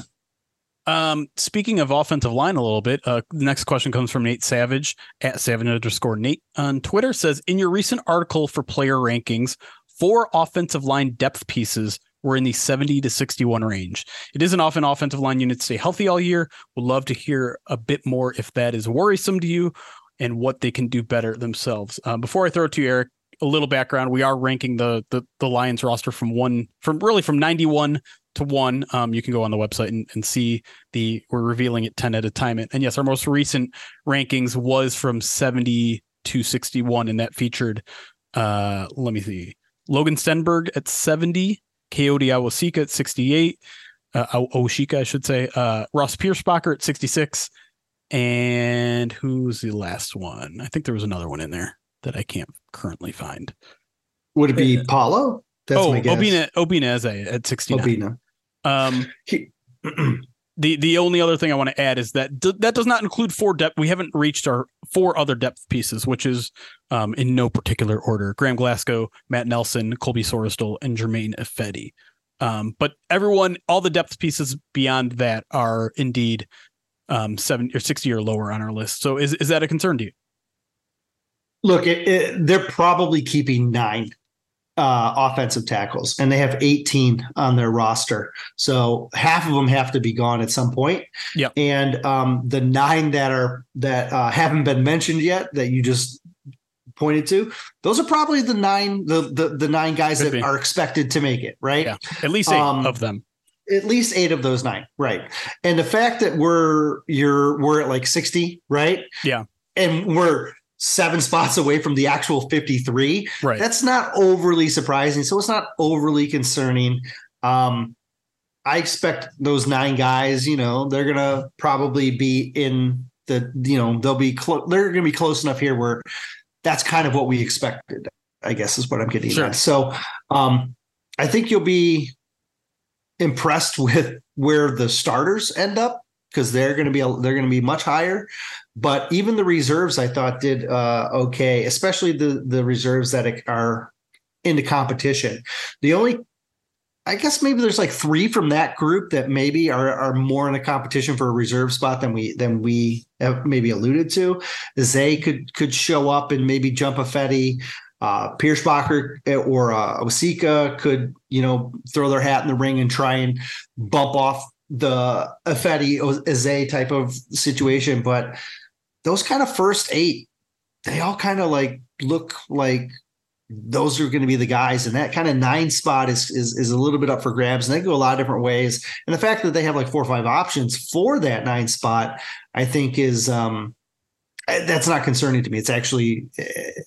Um, speaking of offensive line a little bit, uh, the next question comes from Nate Savage at Savage underscore Nate on Twitter. Says, in your recent article for player rankings, four offensive line depth pieces were in the seventy to sixty-one range. It isn't often offensive line units stay healthy all year. Would love to hear a bit more if that is worrisome to you and what they can do better themselves. Um, before I throw it to you, Eric, a little background. We are ranking the the, the Lions roster from one from really from ninety-one to one. Um, you can go on the website and, and see the, we're revealing it ten at a time. And yes, our most recent rankings was from seventy to sixty-one. And that featured, uh, let me see, Logan Stenberg at seventy, Coyote Awosika at sixty-eight, uh, Awosika, I should say, uh, Ross Piersbacher at sixty-six. And who's the last one? I think there was another one in there that I can't currently find. Would it be uh, Paulo? That's oh, my guess. Obina, Obina Eze at sixty-nine. Um, he, the the only other thing I want to add is that d- that does not include four depth. We haven't reached our four other depth pieces, which is um, in no particular order: Graham Glasgow, Matt Nelson, Colby Sorestal, and Jermaine Ifedi. Um, but everyone, all the depth pieces beyond that are indeed um, seven or sixty or lower on our list. So, is is that a concern to you? Look, it, it, they're probably keeping nine Uh, offensive tackles, and they have eighteen on their roster. So half of them have to be gone at some point. Yeah. And um, the nine that are, that uh, haven't been mentioned yet that you just pointed to, those are probably the nine, the, the, the nine guys Could that be. are expected to make it. Right. Yeah. At least eight um, of them. At least eight of those nine. Right. And the fact that we're, you're, we're at like sixty, right? Yeah. And we're seven spots away from the actual fifty-three. Right. That's not overly surprising. So it's not overly concerning. Um, I expect those nine guys, you know, they're going to probably be in the, you know, they'll be close. They're going to be close enough here where that's kind of what we expected, I guess, is what I'm getting sure. at. So um, I think you'll be impressed with where the starters end up, because they're going to be they're going to be much higher, but even the reserves I thought did uh, okay, especially the the reserves that are into competition. The only, I guess maybe there's like three from that group that maybe are are more in a competition for a reserve spot than we than we have maybe alluded to. Zay could could show up and maybe jump a Fetty. Uh, Piersbacher or uh, Awosika could, you know, throw their hat in the ring and try and bump off the Ifedi Eze type of situation. But those kind of first eight, they all kind of like look like those are going to be the guys, and that kind of nine spot is, is is a little bit up for grabs, and they go a lot of different ways. And the fact that they have like four or five options for that nine spot, I think is um that's not concerning to me. It's actually,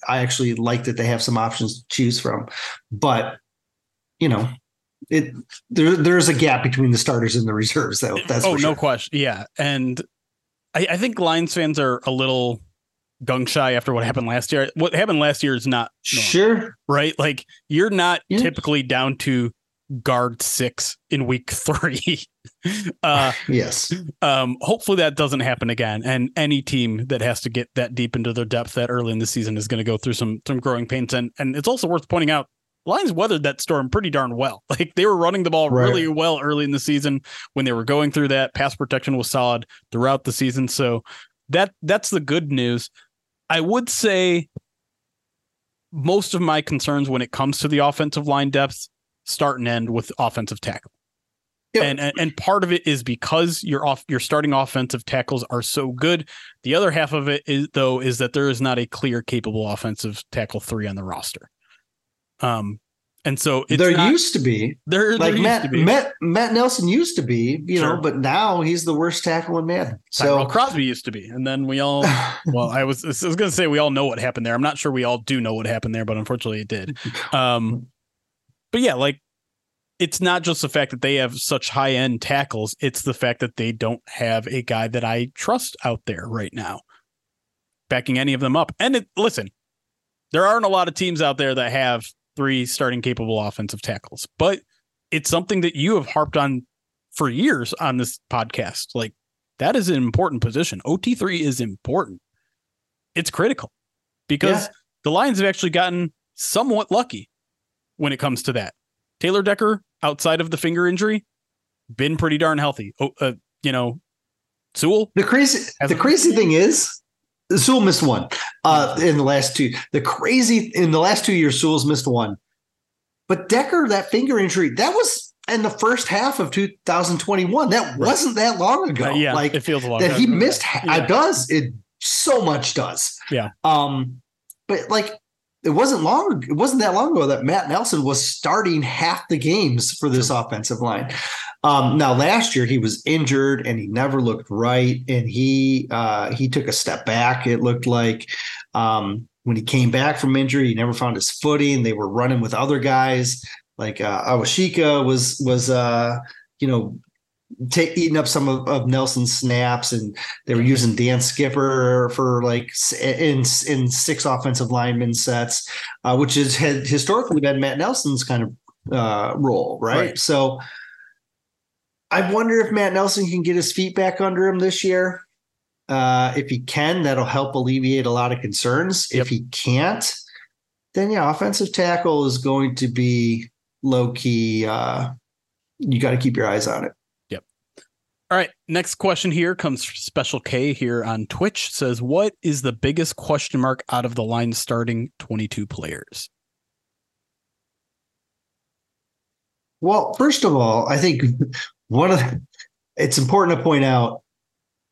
I actually like that they have some options to choose from, but you know, It there there's a gap between the starters and the reserves, though. That's oh for sure. no question, yeah. And I, I think Lions fans are a little gung shy after what happened last year. What happened last year is not normal, sure, right? Like you're not yeah. typically down to guard six in week three. uh, yes. Um, hopefully that doesn't happen again. And any team that has to get that deep into their depth that early in the season is going to go through some some growing pains. And and it's also worth pointing out, Lions weathered that storm pretty darn well. Like they were running the ball right. really well early in the season when they were going through that. Pass protection was solid throughout the season. So that that's the good news. I would say most of my concerns when it comes to the offensive line depth start and end with offensive tackle. Yep. And, and and part of it is because your off your starting offensive tackles are so good. The other half of it is though is that there is not a clear capable offensive tackle three on the roster. Um, and so it's there not, used to be there, like there Matt, used to be. Matt Matt Nelson used to be, you sure. know, but now he's the worst tackle in Madden. So Tyrell Crosby used to be, and then we all. well, I was I was going to say we all know what happened there. I'm not sure we all do know what happened there, but unfortunately it did. Um, but yeah, like it's not just the fact that they have such high end tackles; it's the fact that they don't have a guy that I trust out there right now, backing any of them up. And it, listen, there aren't a lot of teams out there that have three starting capable offensive tackles, but it's something that you have harped on for years on this podcast. Like that is an important position. O T three is important. It's critical because yeah. the Lions have actually gotten somewhat lucky when it comes to that. Taylor Decker, outside of the finger injury, been pretty darn healthy. Oh, uh, you know, Sewell. The crazy, the crazy thing is, Sewell missed one uh, in the last two. The crazy in the last two years, Sewell's missed one. But Decker, that finger injury, that was in the first half of two thousand twenty-one. That wasn't that long ago. Uh, yeah, like it feels a long that time. He missed. Yeah. It does it so much does. Yeah. Um, but like it wasn't long. It wasn't that long ago that Matt Nelson was starting half the games for this True. offensive line. Um, now, last year he was injured and he never looked right. And he uh, he took a step back. It looked like um, when he came back from injury, he never found his footing. They were running with other guys like uh, Awashika was was, uh, you know, Take, eating up some of, of Nelson's snaps, and they were using Dan Skipper for like in in six offensive lineman sets, uh, which is had historically been Matt Nelson's kind of uh, role, right? right? So I wonder if Matt Nelson can get his feet back under him this year. Uh, if he can, that'll help alleviate a lot of concerns. Yep. If he can't, then yeah, offensive tackle is going to be low key. Uh, you got to keep your eyes on it. All right, next question here comes from Special K here on Twitch. Says, what is the biggest question mark out of the line starting twenty-two players? Well, first of all, I think one of the, it's important to point out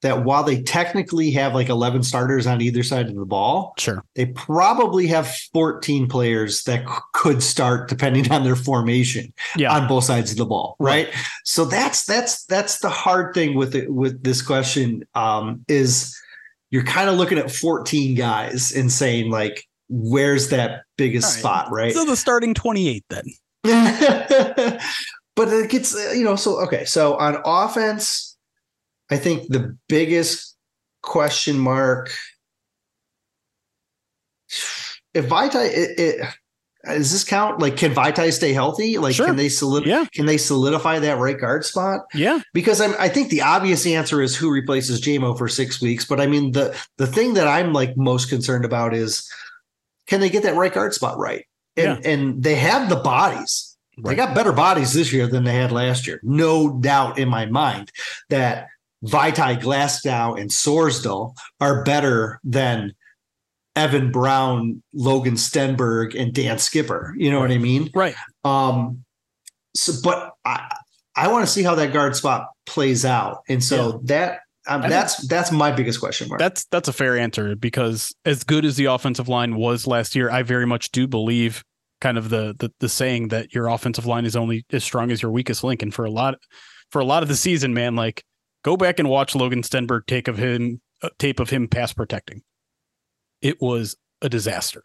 that while they technically have like eleven starters on either side of the ball, sure, they probably have fourteen players that c- could start depending on their formation yeah. on both sides of the ball, right? right? So that's that's that's the hard thing with it, with this question um, is you're kind of looking at fourteen guys and saying like, where's that biggest right. spot, right? So the starting twenty-eight then. But it gets, you know, so okay, so on offense, I think the biggest question mark, if Vitae, it, it, does this count? Like, can Vitae stay healthy? Like, sure. can they solidify? Yeah. Can they solidify that right guard spot? Yeah, because I'm, I think the obvious answer is who replaces J M O for six weeks. But I mean, the the thing that I'm like most concerned about is can they get that right guard spot right? And yeah. and they have the bodies. Right. They got better bodies this year than they had last year. No doubt in my mind that Vitae, Glasgow, and Sorsdal are better than Evan Brown, Logan Stenberg, and Dan Skipper. You know what I mean? Right. Um, so, but I, I want to see how that guard spot plays out. And so yeah. that um, that's think, that's my biggest question mark. That's that's a fair answer, because as good as the offensive line was last year, I very much do believe kind of the the, the saying that your offensive line is only as strong as your weakest link. And for a lot for a lot of the season, man, like, go back and watch Logan Stenberg take of him uh, tape of him pass protecting. It was a disaster,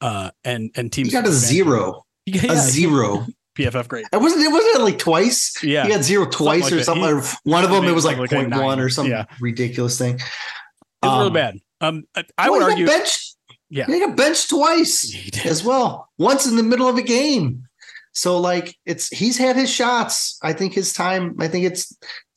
uh, and and teams he got a zero, yeah, a yeah. zero P F F grade. It wasn't it wasn't like twice. Yeah, he got zero twice something or like something. He, or one of them it was like point like one or some yeah. ridiculous thing. It's um, really bad. Um, I, I well, would argue. Benched, yeah, he got benched twice as well. Once in the middle of a game. So like it's he's had his shots. I think his time. I think it's.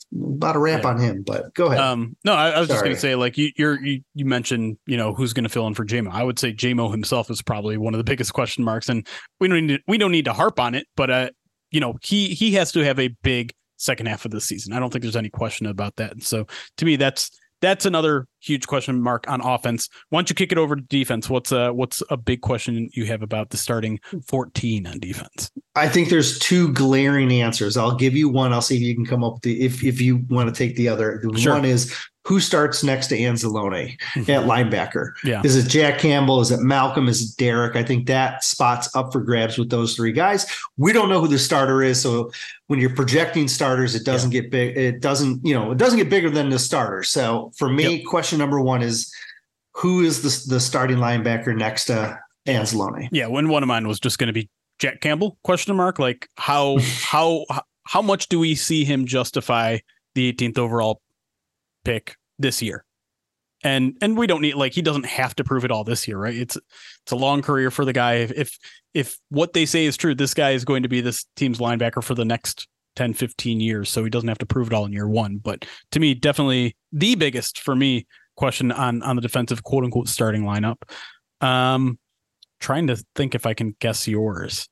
About a wrap yeah. on him, but go ahead. Um, no, I, I was Sorry. just going to say, like you, you're, you, you mentioned, you know, who's going to fill in for J M O. I would say J M O himself is probably one of the biggest question marks, and we don't need to, we don't need to harp on it, but uh, you know, he he has to have a big second half of the season. I don't think there's any question about that. And so, to me, that's that's another huge question mark on offense. Why don't you kick it over to defense? What's a what's a big question you have about the starting fourteen on defense? I think there's two glaring answers. I'll give you one. I'll see if you can come up with the, if, if you want to take the other. The sure. one is who starts next to Anzalone mm-hmm. at linebacker. Yeah. Is it Jack Campbell? Is it Malcolm? Is it Derek? I think that spot's up for grabs with those three guys. We don't know who the starter is. So when you're projecting starters, it doesn't yeah. get big. It doesn't, you know, it doesn't get bigger than the starter. So for me, yep. question number one is who is the, the starting linebacker next to Anzalone? Yeah. When one of mine was just going to be Jack Campbell question mark, like how, how, how much do we see him justify the eighteenth overall pick this year? And, and we don't need, like, he doesn't have to prove it all this year, right? It's, it's a long career for the guy. If, if, if what they say is true, this guy is going to be this team's linebacker for the next ten, fifteen years. So he doesn't have to prove it all in year one, but to me, definitely the biggest for me question on, on the defensive quote unquote starting lineup. Um, Trying to think if I can guess yours.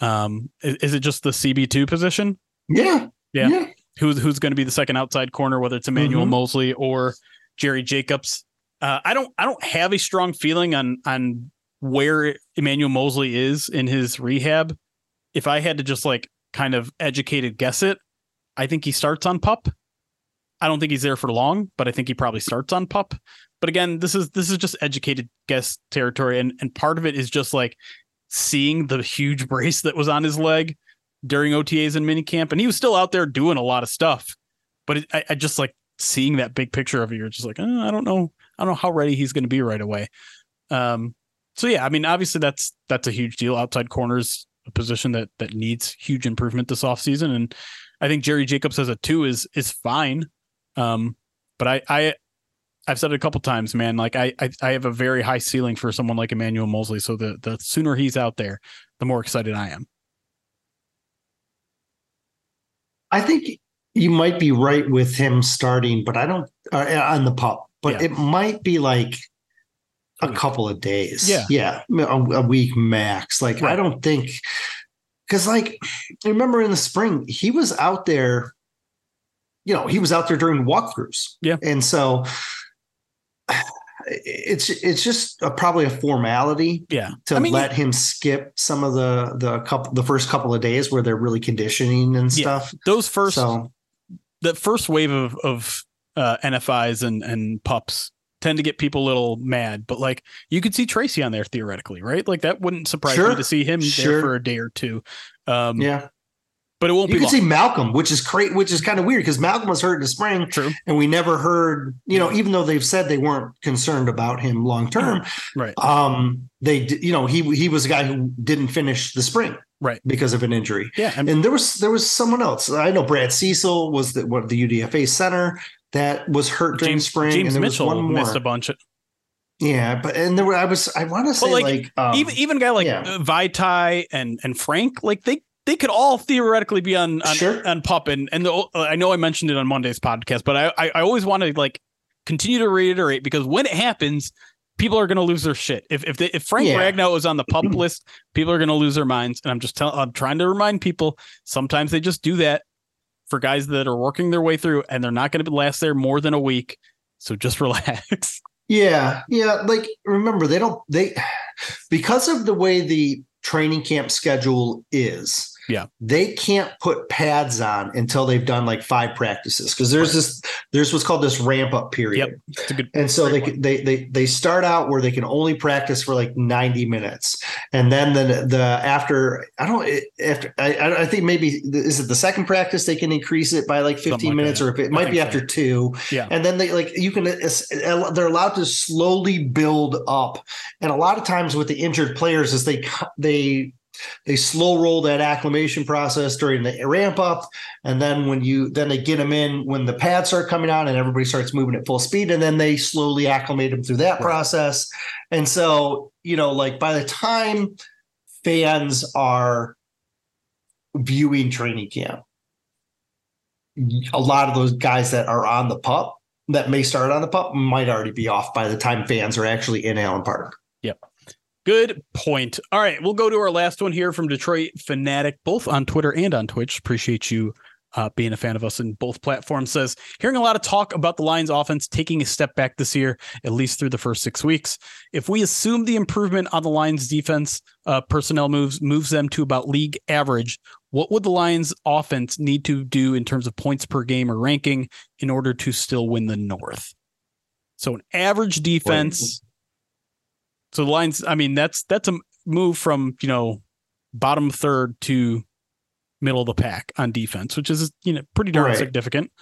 Um, is, is it just the C B two position? Yeah. Yeah. yeah. Who's who's going to be the second outside corner, whether it's Emmanuel mm-hmm. Moseley or Jerry Jacobs? Uh, I don't I don't have a strong feeling on on where Emmanuel Moseley is in his rehab. If I had to just like kind of educated guess it, I think he starts on P U P. I don't think he's there for long, but I think he probably starts on P U P. But again, this is this is just educated guess territory, and, and part of it is just like seeing the huge brace that was on his leg during O T As and minicamp, and he was still out there doing a lot of stuff. But it, I, I just like seeing that big picture of you. Just like, oh, I don't know, I don't know how ready he's going to be right away. Um, so yeah, I mean, obviously that's that's a huge deal. Outside corner's a position that that needs huge improvement this offseason, and I think Jerry Jacobs as a two is is fine. Um, but I, I I've said it a couple times, man. Like I, I I have a very high ceiling for someone like Emmanuel Moseley. So the the sooner he's out there, the more excited I am. I think you might be right with him starting, but I don't uh, on the pup, but yeah. It might be like a couple of days. Yeah. Yeah. A, a week max. Like, right. I don't think, cause like, I remember in the spring, he was out there, you know, he was out there during walkthroughs. Yeah. And so it's, it's just a, probably a formality yeah. to I mean, let him skip some of the, the couple, the first couple of days where they're really conditioning and stuff. Yeah, those first, so, the first wave of, of uh, N F Is and, and pups tend to get people a little mad, but like you could see Tracy on there theoretically, right? Like that wouldn't surprise sure, me to see him sure. there for a day or two. Um, yeah. But it won't you be. You can long. see Malcolm, which is great, which is kind of weird because Malcolm was hurt in the spring. True. And we never heard, you know, even though they've said they weren't concerned about him long term. Right. Um, they, you know, he he was a guy who didn't finish the spring. Right. Because of an injury. Yeah. I mean, and there was there was someone else. I know Brad Cecil was the what the U D F A center that was hurt during James, spring. James and there Mitchell was one more. missed a bunch. Of- Yeah, but and there were I was I want to say like, like um, even even a guy like yeah. Vitai and and Frank, like they. They could all theoretically be on on, sure. on Pup, and and the, I know I mentioned it on Monday's podcast, but I, I, I always want to like continue to reiterate because when it happens, people are going to lose their shit. If if, they, if Frank yeah. Ragnow is on the Pup list, people are going to lose their minds. And I'm just telling, I'm trying to remind people. Sometimes they just do that for guys that are working their way through, and they're not going to last there more than a week. So just relax. Yeah, yeah. Like remember, they don't they because of the way the training camp schedule is. Yeah, they can't put pads on until they've done like five practices because there's right. this there's what's called this ramp up period. Yep. It's a good, and so they, they they they start out where they can only practice for like ninety minutes, and then the the after I don't after I I think maybe is it the second practice they can increase it by like fifteen minutes, or if it might be after two. Yeah, and then they like you can they're allowed to slowly build up, and a lot of times with the injured players is they they. They slow roll that acclimation process during the ramp up. And then when you, then they get them in when the pads start coming on and everybody starts moving at full speed, and then they slowly acclimate them through that process. And so, you know, like by the time fans are viewing training camp, a lot of those guys that are on the pup that may start on the pup might already be off by the time fans are actually in Allen Park. Yep. Good point. All right, we'll go to our last one here from Detroit Fanatic, both on Twitter and on Twitch. Appreciate you uh, being a fan of us in both platforms. Says, hearing a lot of talk about the Lions offense taking a step back this year, at least through the first six weeks. If we assume the improvement on the Lions defense uh, personnel moves moves them to about league average, what would the Lions offense need to do in terms of points per game or ranking in order to still win the North? So an average defense... Wait. So the Lions, I mean, that's that's a move from, you know, bottom third to middle of the pack on defense, which is, you know, pretty darn right. significant.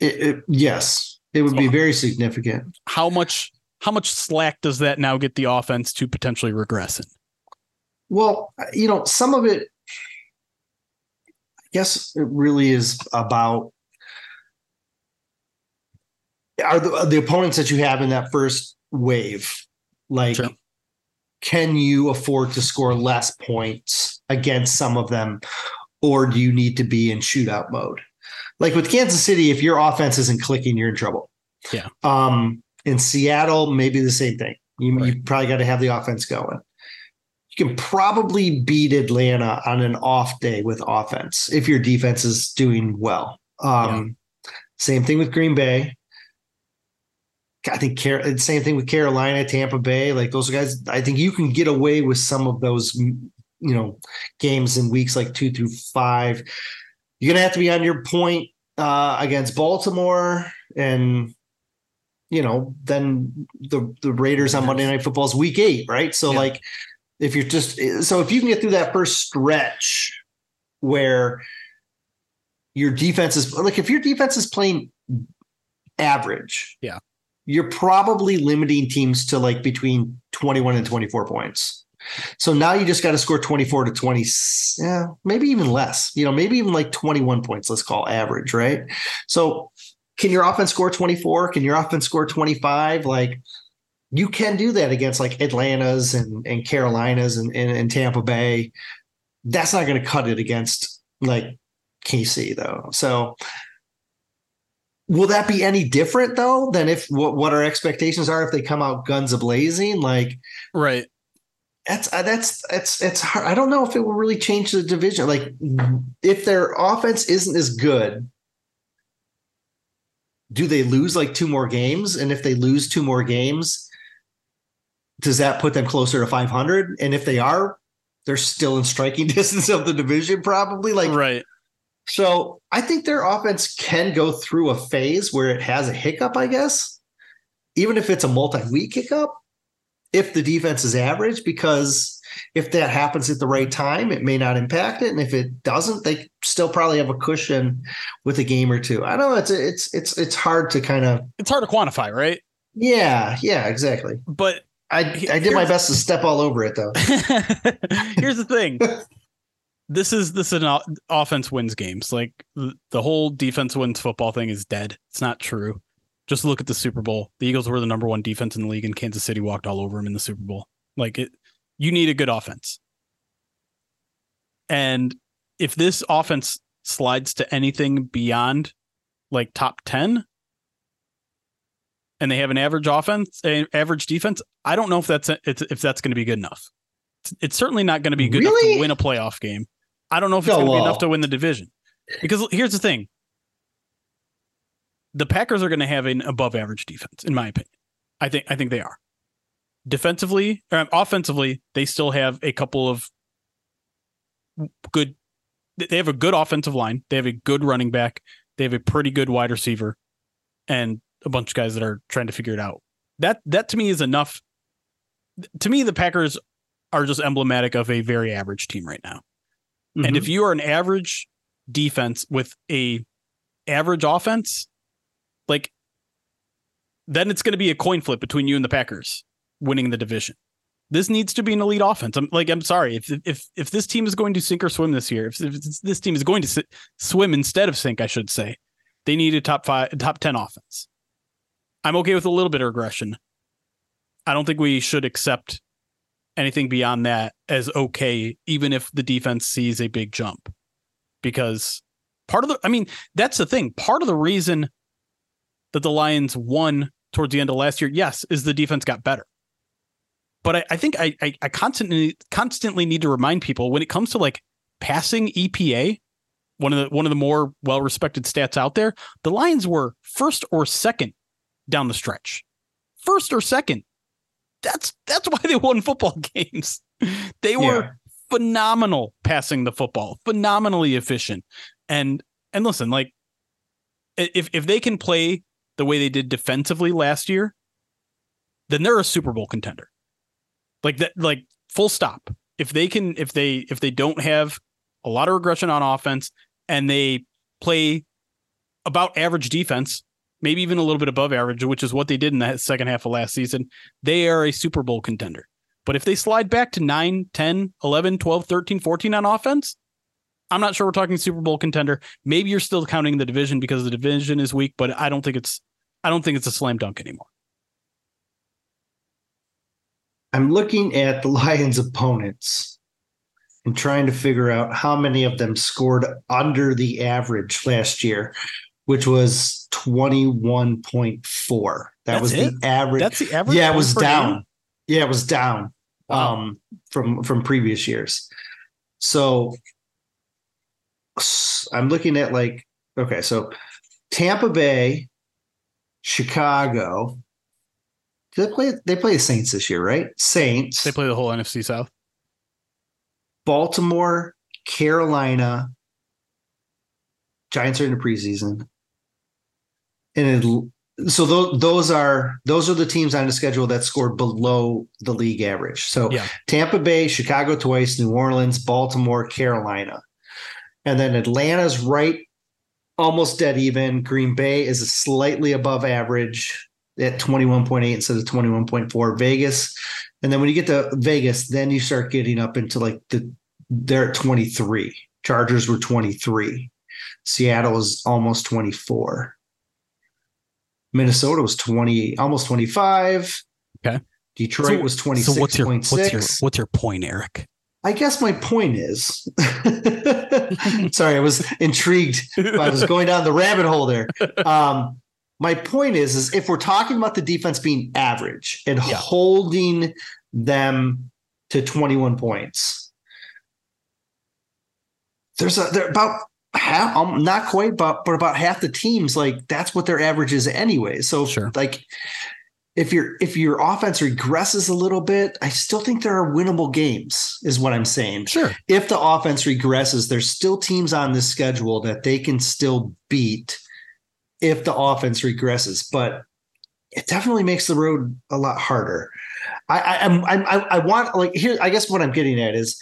It, it, yes, it would so be very significant. How much how much slack does that now get the offense to potentially regress in? Well, you know, some of it, I guess it really is about are the, the opponents that you have in that first wave. Like, sure. Can you afford to score less points against some of them, or do you need to be in shootout mode? Like with Kansas City, if your offense isn't clicking, you're in trouble. Yeah. Um, in Seattle, maybe the same thing. You, right. you probably got to have the offense going. You can probably beat Atlanta on an off day with offense if your defense is doing well. Um, yeah. Same thing with Green Bay. I think the same thing with Carolina, Tampa Bay, like those guys. I think you can get away with some of those, you know, games in weeks like two through five. You're going to have to be on your point uh, against Baltimore and, you know, then the, the Raiders on Monday Night Football is week eight, right? So, yeah. like, if you're just – so if you can get through that first stretch where your defense is like, if your defense is playing average, yeah, you're probably limiting teams to like between twenty-one and twenty-four points. So now you just got to score twenty-four to twenty, yeah, maybe even less, you know, maybe even like twenty-one points, let's call average. Right. So can your offense score twenty-four? Can your offense score twenty-five? Like, you can do that against like Atlanta's and, and Carolina's and, and, and Tampa Bay. That's not going to cut it against like K C though. So will that be any different though than if what, what our expectations are if they come out guns a-blazing? Like, right. That's that's that's it's hard. I don't know if it will really change the division. Like, if their offense isn't as good, do they lose like two more games? And if they lose two more games, does that put them closer to five hundred? And if they are, they're still in striking distance of the division, probably. Like, right. So I think their offense can go through a phase where it has a hiccup, I guess, even if it's a multi-week hiccup, if the defense is average, because if that happens at the right time, it may not impact it. And if it doesn't, they still probably have a cushion with a game or two. I don't know. It's, it's, it's, it's hard to kind of, it's hard to quantify, right? Yeah. Yeah, exactly. But I, I did my best to step all over it though. Here's the thing. This is, this is an offense wins games. Like, the whole defense wins football thing is dead. It's not true. Just look at the Super Bowl. The Eagles were the number one defense in the league, and Kansas City walked all over them in the Super Bowl. Like, it, you need a good offense. And if this offense slides to anything beyond like top ten and they have an average offense, an average defense, I don't know if that's, a, it's, if that's going to be good enough. It's, it's certainly not going to be good really? enough to win a playoff game. I don't know if it's oh, going to be enough to win the division, because here's the thing. The Packers are going to have an above average defense, in my opinion. I think I think they are. Defensively, or offensively, they still have a couple of good. They have a good offensive line. They have a good running back. They have a pretty good wide receiver, and a bunch of guys that are trying to figure it out. That that to me is enough. To me, the Packers are just emblematic of a very average team right now. Mm-hmm. And if you are an average defense with a average offense, like, then it's going to be a coin flip between you and the Packers winning the division. This needs to be an elite offense. I'm like, I'm sorry. If, if, if this team is going to sink or swim this year, if, if this team is going to sit, swim instead of sink, I should say, they need a top five, top ten offense. I'm okay with a little bit of regression. I don't think we should accept anything beyond that as okay, even if the defense sees a big jump, because part of the, I mean, that's the thing. Part of the reason that the Lions won towards the end of last year, yes, is the defense got better. But I, I think I, I, I constantly constantly need to remind people, when it comes to like passing E P A, one of the one of the more well-respected stats out there, the Lions were first or second down the stretch. First or second. That's that's why they won football games. They were yeah. phenomenal passing the football, phenomenally efficient. And and listen, like, if if they can play the way they did defensively last year, then they're a Super Bowl contender. Like that, like full stop. If they can, if they, if they don't have a lot of regression on offense and they play about average defense, maybe even a little bit above average, which is what they did in the second half of last season, they are a Super Bowl contender. But if they slide back to nine, ten, eleven, twelve, thirteen, fourteen on offense, I'm not sure we're talking Super Bowl contender. Maybe you're still counting the division because the division is weak, but I don't think it's, I don't think it's a slam dunk anymore. I'm looking at the Lions' opponents and trying to figure out how many of them scored under the average last year, which was twenty-one point four. That That's was it? the average. That's the average. Yeah, it was down. Game? Yeah, it was down wow. um, from from previous years. So I'm looking at like, okay, so Tampa Bay, Chicago. Do they play? They play the Saints this year, right? Saints. They play the whole N F C South. Baltimore, Carolina. Giants are in the preseason, and it, so those those are those are the teams on the schedule that scored below the league average. So yeah. Tampa Bay, Chicago twice, New Orleans, Baltimore, Carolina. And then Atlanta's right, almost dead even. Green Bay is slightly above average at twenty-one point eight instead of twenty-one point four. Vegas. And then when you get to Vegas, then you start getting up into like the, they're at twenty-three. Chargers were twenty-three. Seattle is almost twenty-four. Minnesota was twenty, almost twenty-five. Okay. Detroit so, was twenty-six point six. So what's your, what's your, what's your point, Eric? I guess my point is, sorry, I was intrigued. I was going down the rabbit hole there. Um, my point is, is if we're talking about the defense being average and yeah. holding them to twenty-one points, there's a, they're about half, um, not quite, but, but about half the teams, like that's what their average is anyway. So sure. like if your if your offense regresses a little bit, I still think there are winnable games is what I'm saying. Sure. If the offense regresses, there's still teams on this schedule that they can still beat if the offense regresses, but it definitely makes the road a lot harder. I I I'm, I, I want like here, I guess what I'm getting at is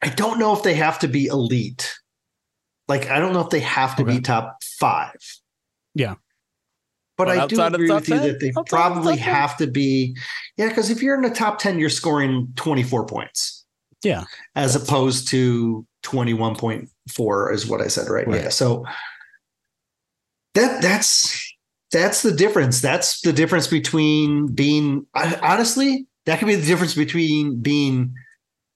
I don't know if they have to be elite. Like, I don't know if they have to okay. be top five. Yeah. But well, I do agree with you ten? That they outside probably have to be, yeah, because if you're in the top ten, you're scoring twenty-four points. Yeah. As That's opposed to twenty-one point four is what I said, right? right. Yeah. So that that's that's the difference. That's the difference between being, honestly, that could be the difference between being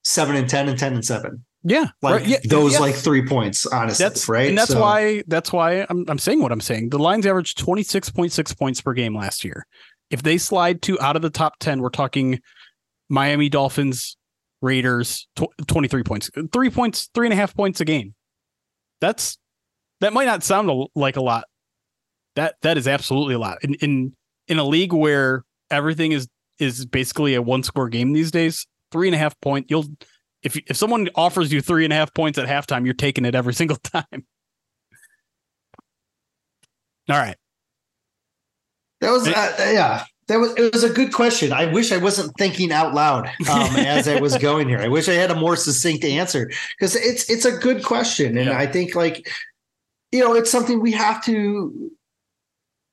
seven and ten and ten and seven. Yeah, like right. yeah, those yeah. like three points, honestly, that's, right? And that's so. why that's why I'm I'm saying what I'm saying. The Lions averaged twenty-six point six points per game last year. If they slide two out of the top ten, we're talking Miami Dolphins, Raiders, tw- twenty-three points, three points, three and a half points a game. That's that might not sound a, like a lot. That that is absolutely a lot in in in a league where everything is is basically a one score game these days. Three and a half point, you'll. If if someone offers you three and a half points at halftime, you're taking it every single time. All right. That was, it, uh, yeah, that was, it was a good question. I wish I wasn't thinking out loud um, as I was going here. I wish I had a more succinct answer because it's, it's a good question. And yeah. I think like, you know, it's something we have to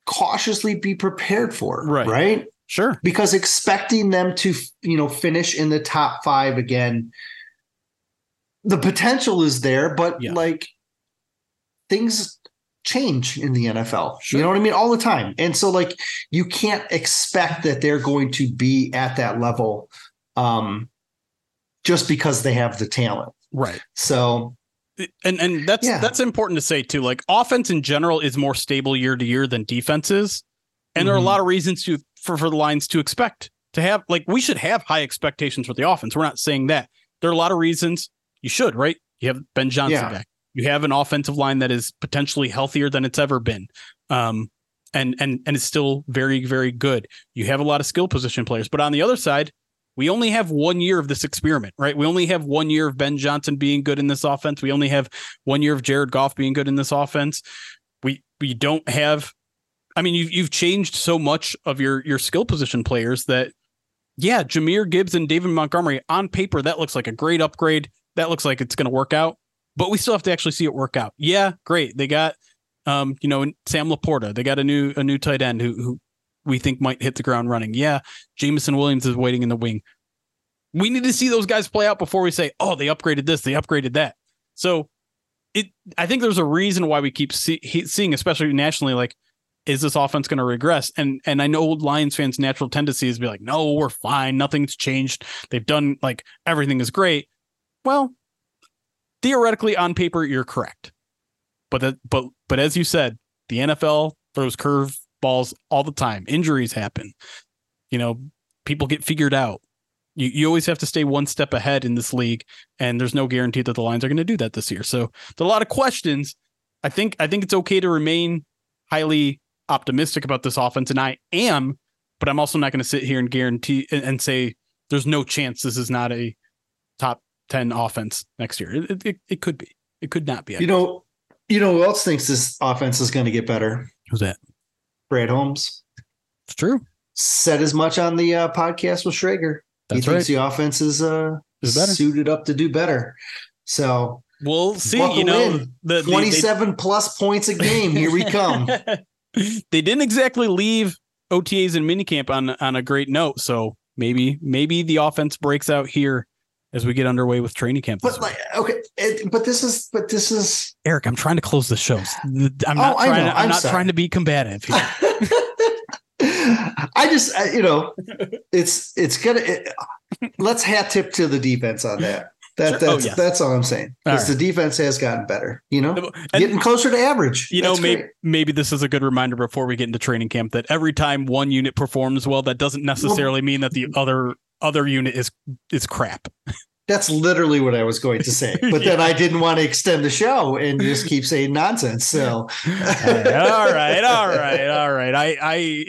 cautiously be prepared for. Right. Right. Sure. Because expecting them to, you know, finish in the top five again, the potential is there, but yeah. like things change in the N F L, sure. you know what I mean? All the time. And so like, you can't expect that they're going to be at that level um, just because they have the talent. Right. So, and, and that's, yeah. that's important to say too, like offense in general is more stable year to year than defense is. And mm-hmm. there are a lot of reasons to, for, for the Lions to expect to have, like, we should have high expectations for the offense. We're not saying that. There are a lot of reasons you should, right? You have Ben Johnson yeah. back. You have an offensive line that is potentially healthier than it's ever been. Um, and, and, and it's still very, very good. You have a lot of skill position players, but on the other side, we only have one year of this experiment, right? We only have one year of Ben Johnson being good in this offense. We only have one year of Jared Goff being good in this offense. We, we don't have, I mean, you've, you've changed so much of your, your skill position players that, yeah, Jahmyr Gibbs and David Montgomery on paper, that looks like a great upgrade. That looks like it's going to work out, but we still have to actually see it work out. Yeah, great. They got, um, you know, Sam Laporta. They got a new a new tight end who who we think might hit the ground running. Yeah, Jamison Williams is waiting in the wing. We need to see those guys play out before we say, oh, they upgraded this, they upgraded that. So it, I think there's a reason why we keep see, seeing, especially nationally, like, is this offense going to regress? And and I know Lions fans' natural tendency is to be like, no, we're fine. Nothing's changed. They've done, like, everything is great. Well, theoretically, on paper, you're correct. But that, but but as you said, the N F L throws curve balls all the time. Injuries happen. You know, people get figured out. You, you always have to stay one step ahead in this league, and there's no guarantee that the Lions are going to do that this year. So there's a lot of questions. I think I think it's okay to remain highly optimistic about this offense, and I am, but I'm also not going to sit here and guarantee and, and say there's no chance this is not a top ten offense next year. It, it, it could be. It could not be. I you guess. know, you know who else thinks this offense is going to get better? Who's that? Brad Holmes. It's true. Said as much on the uh, podcast with Schrager. That's he thinks right. the offense is, uh, is suited up to do better. So We'll see. Buckle you know, the, the, twenty-seven they, plus points a game. Here we come. They didn't exactly leave O T As and minicamp on on a great note. So maybe maybe the offense breaks out here as we get underway with training camp. But like, okay, it, but this is but this is Eric. I'm trying to close the shows. I'm not oh, trying. To, I'm, I'm not sorry. trying to be combative here. I just I, you know, it's it's gonna. It, let's hat tip to the defense on that. That, sure. that's, oh, yeah. that's all I'm saying. Because right. the defense has gotten better, you know, and getting closer to average. You that's know, maybe, maybe this is a good reminder before we get into training camp that every time one unit performs well, that doesn't necessarily well, mean that the other other unit is is crap. That's literally what I was going to say. But yeah. then I didn't want to extend the show and just keep saying nonsense. So, all right, all right, all right. I, I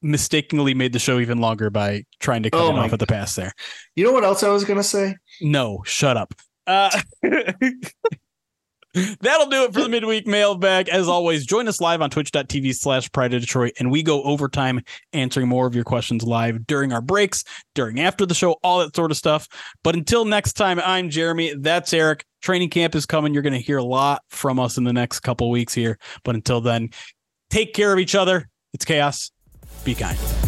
mistakenly made the show even longer by trying to cut oh it off at the pass there. You know what else I was going to say? No, shut up. Uh, that'll do it for the midweek mailbag. As always, join us live on twitch.tv slash Pride of Detroit, and we go overtime answering more of your questions live during our breaks, during after the show, all that sort of stuff. But until next time, I'm Jeremy. That's Eric. Training camp is coming. You're going to hear a lot from us in the next couple weeks here. But until then, take care of each other. It's chaos. Be kind.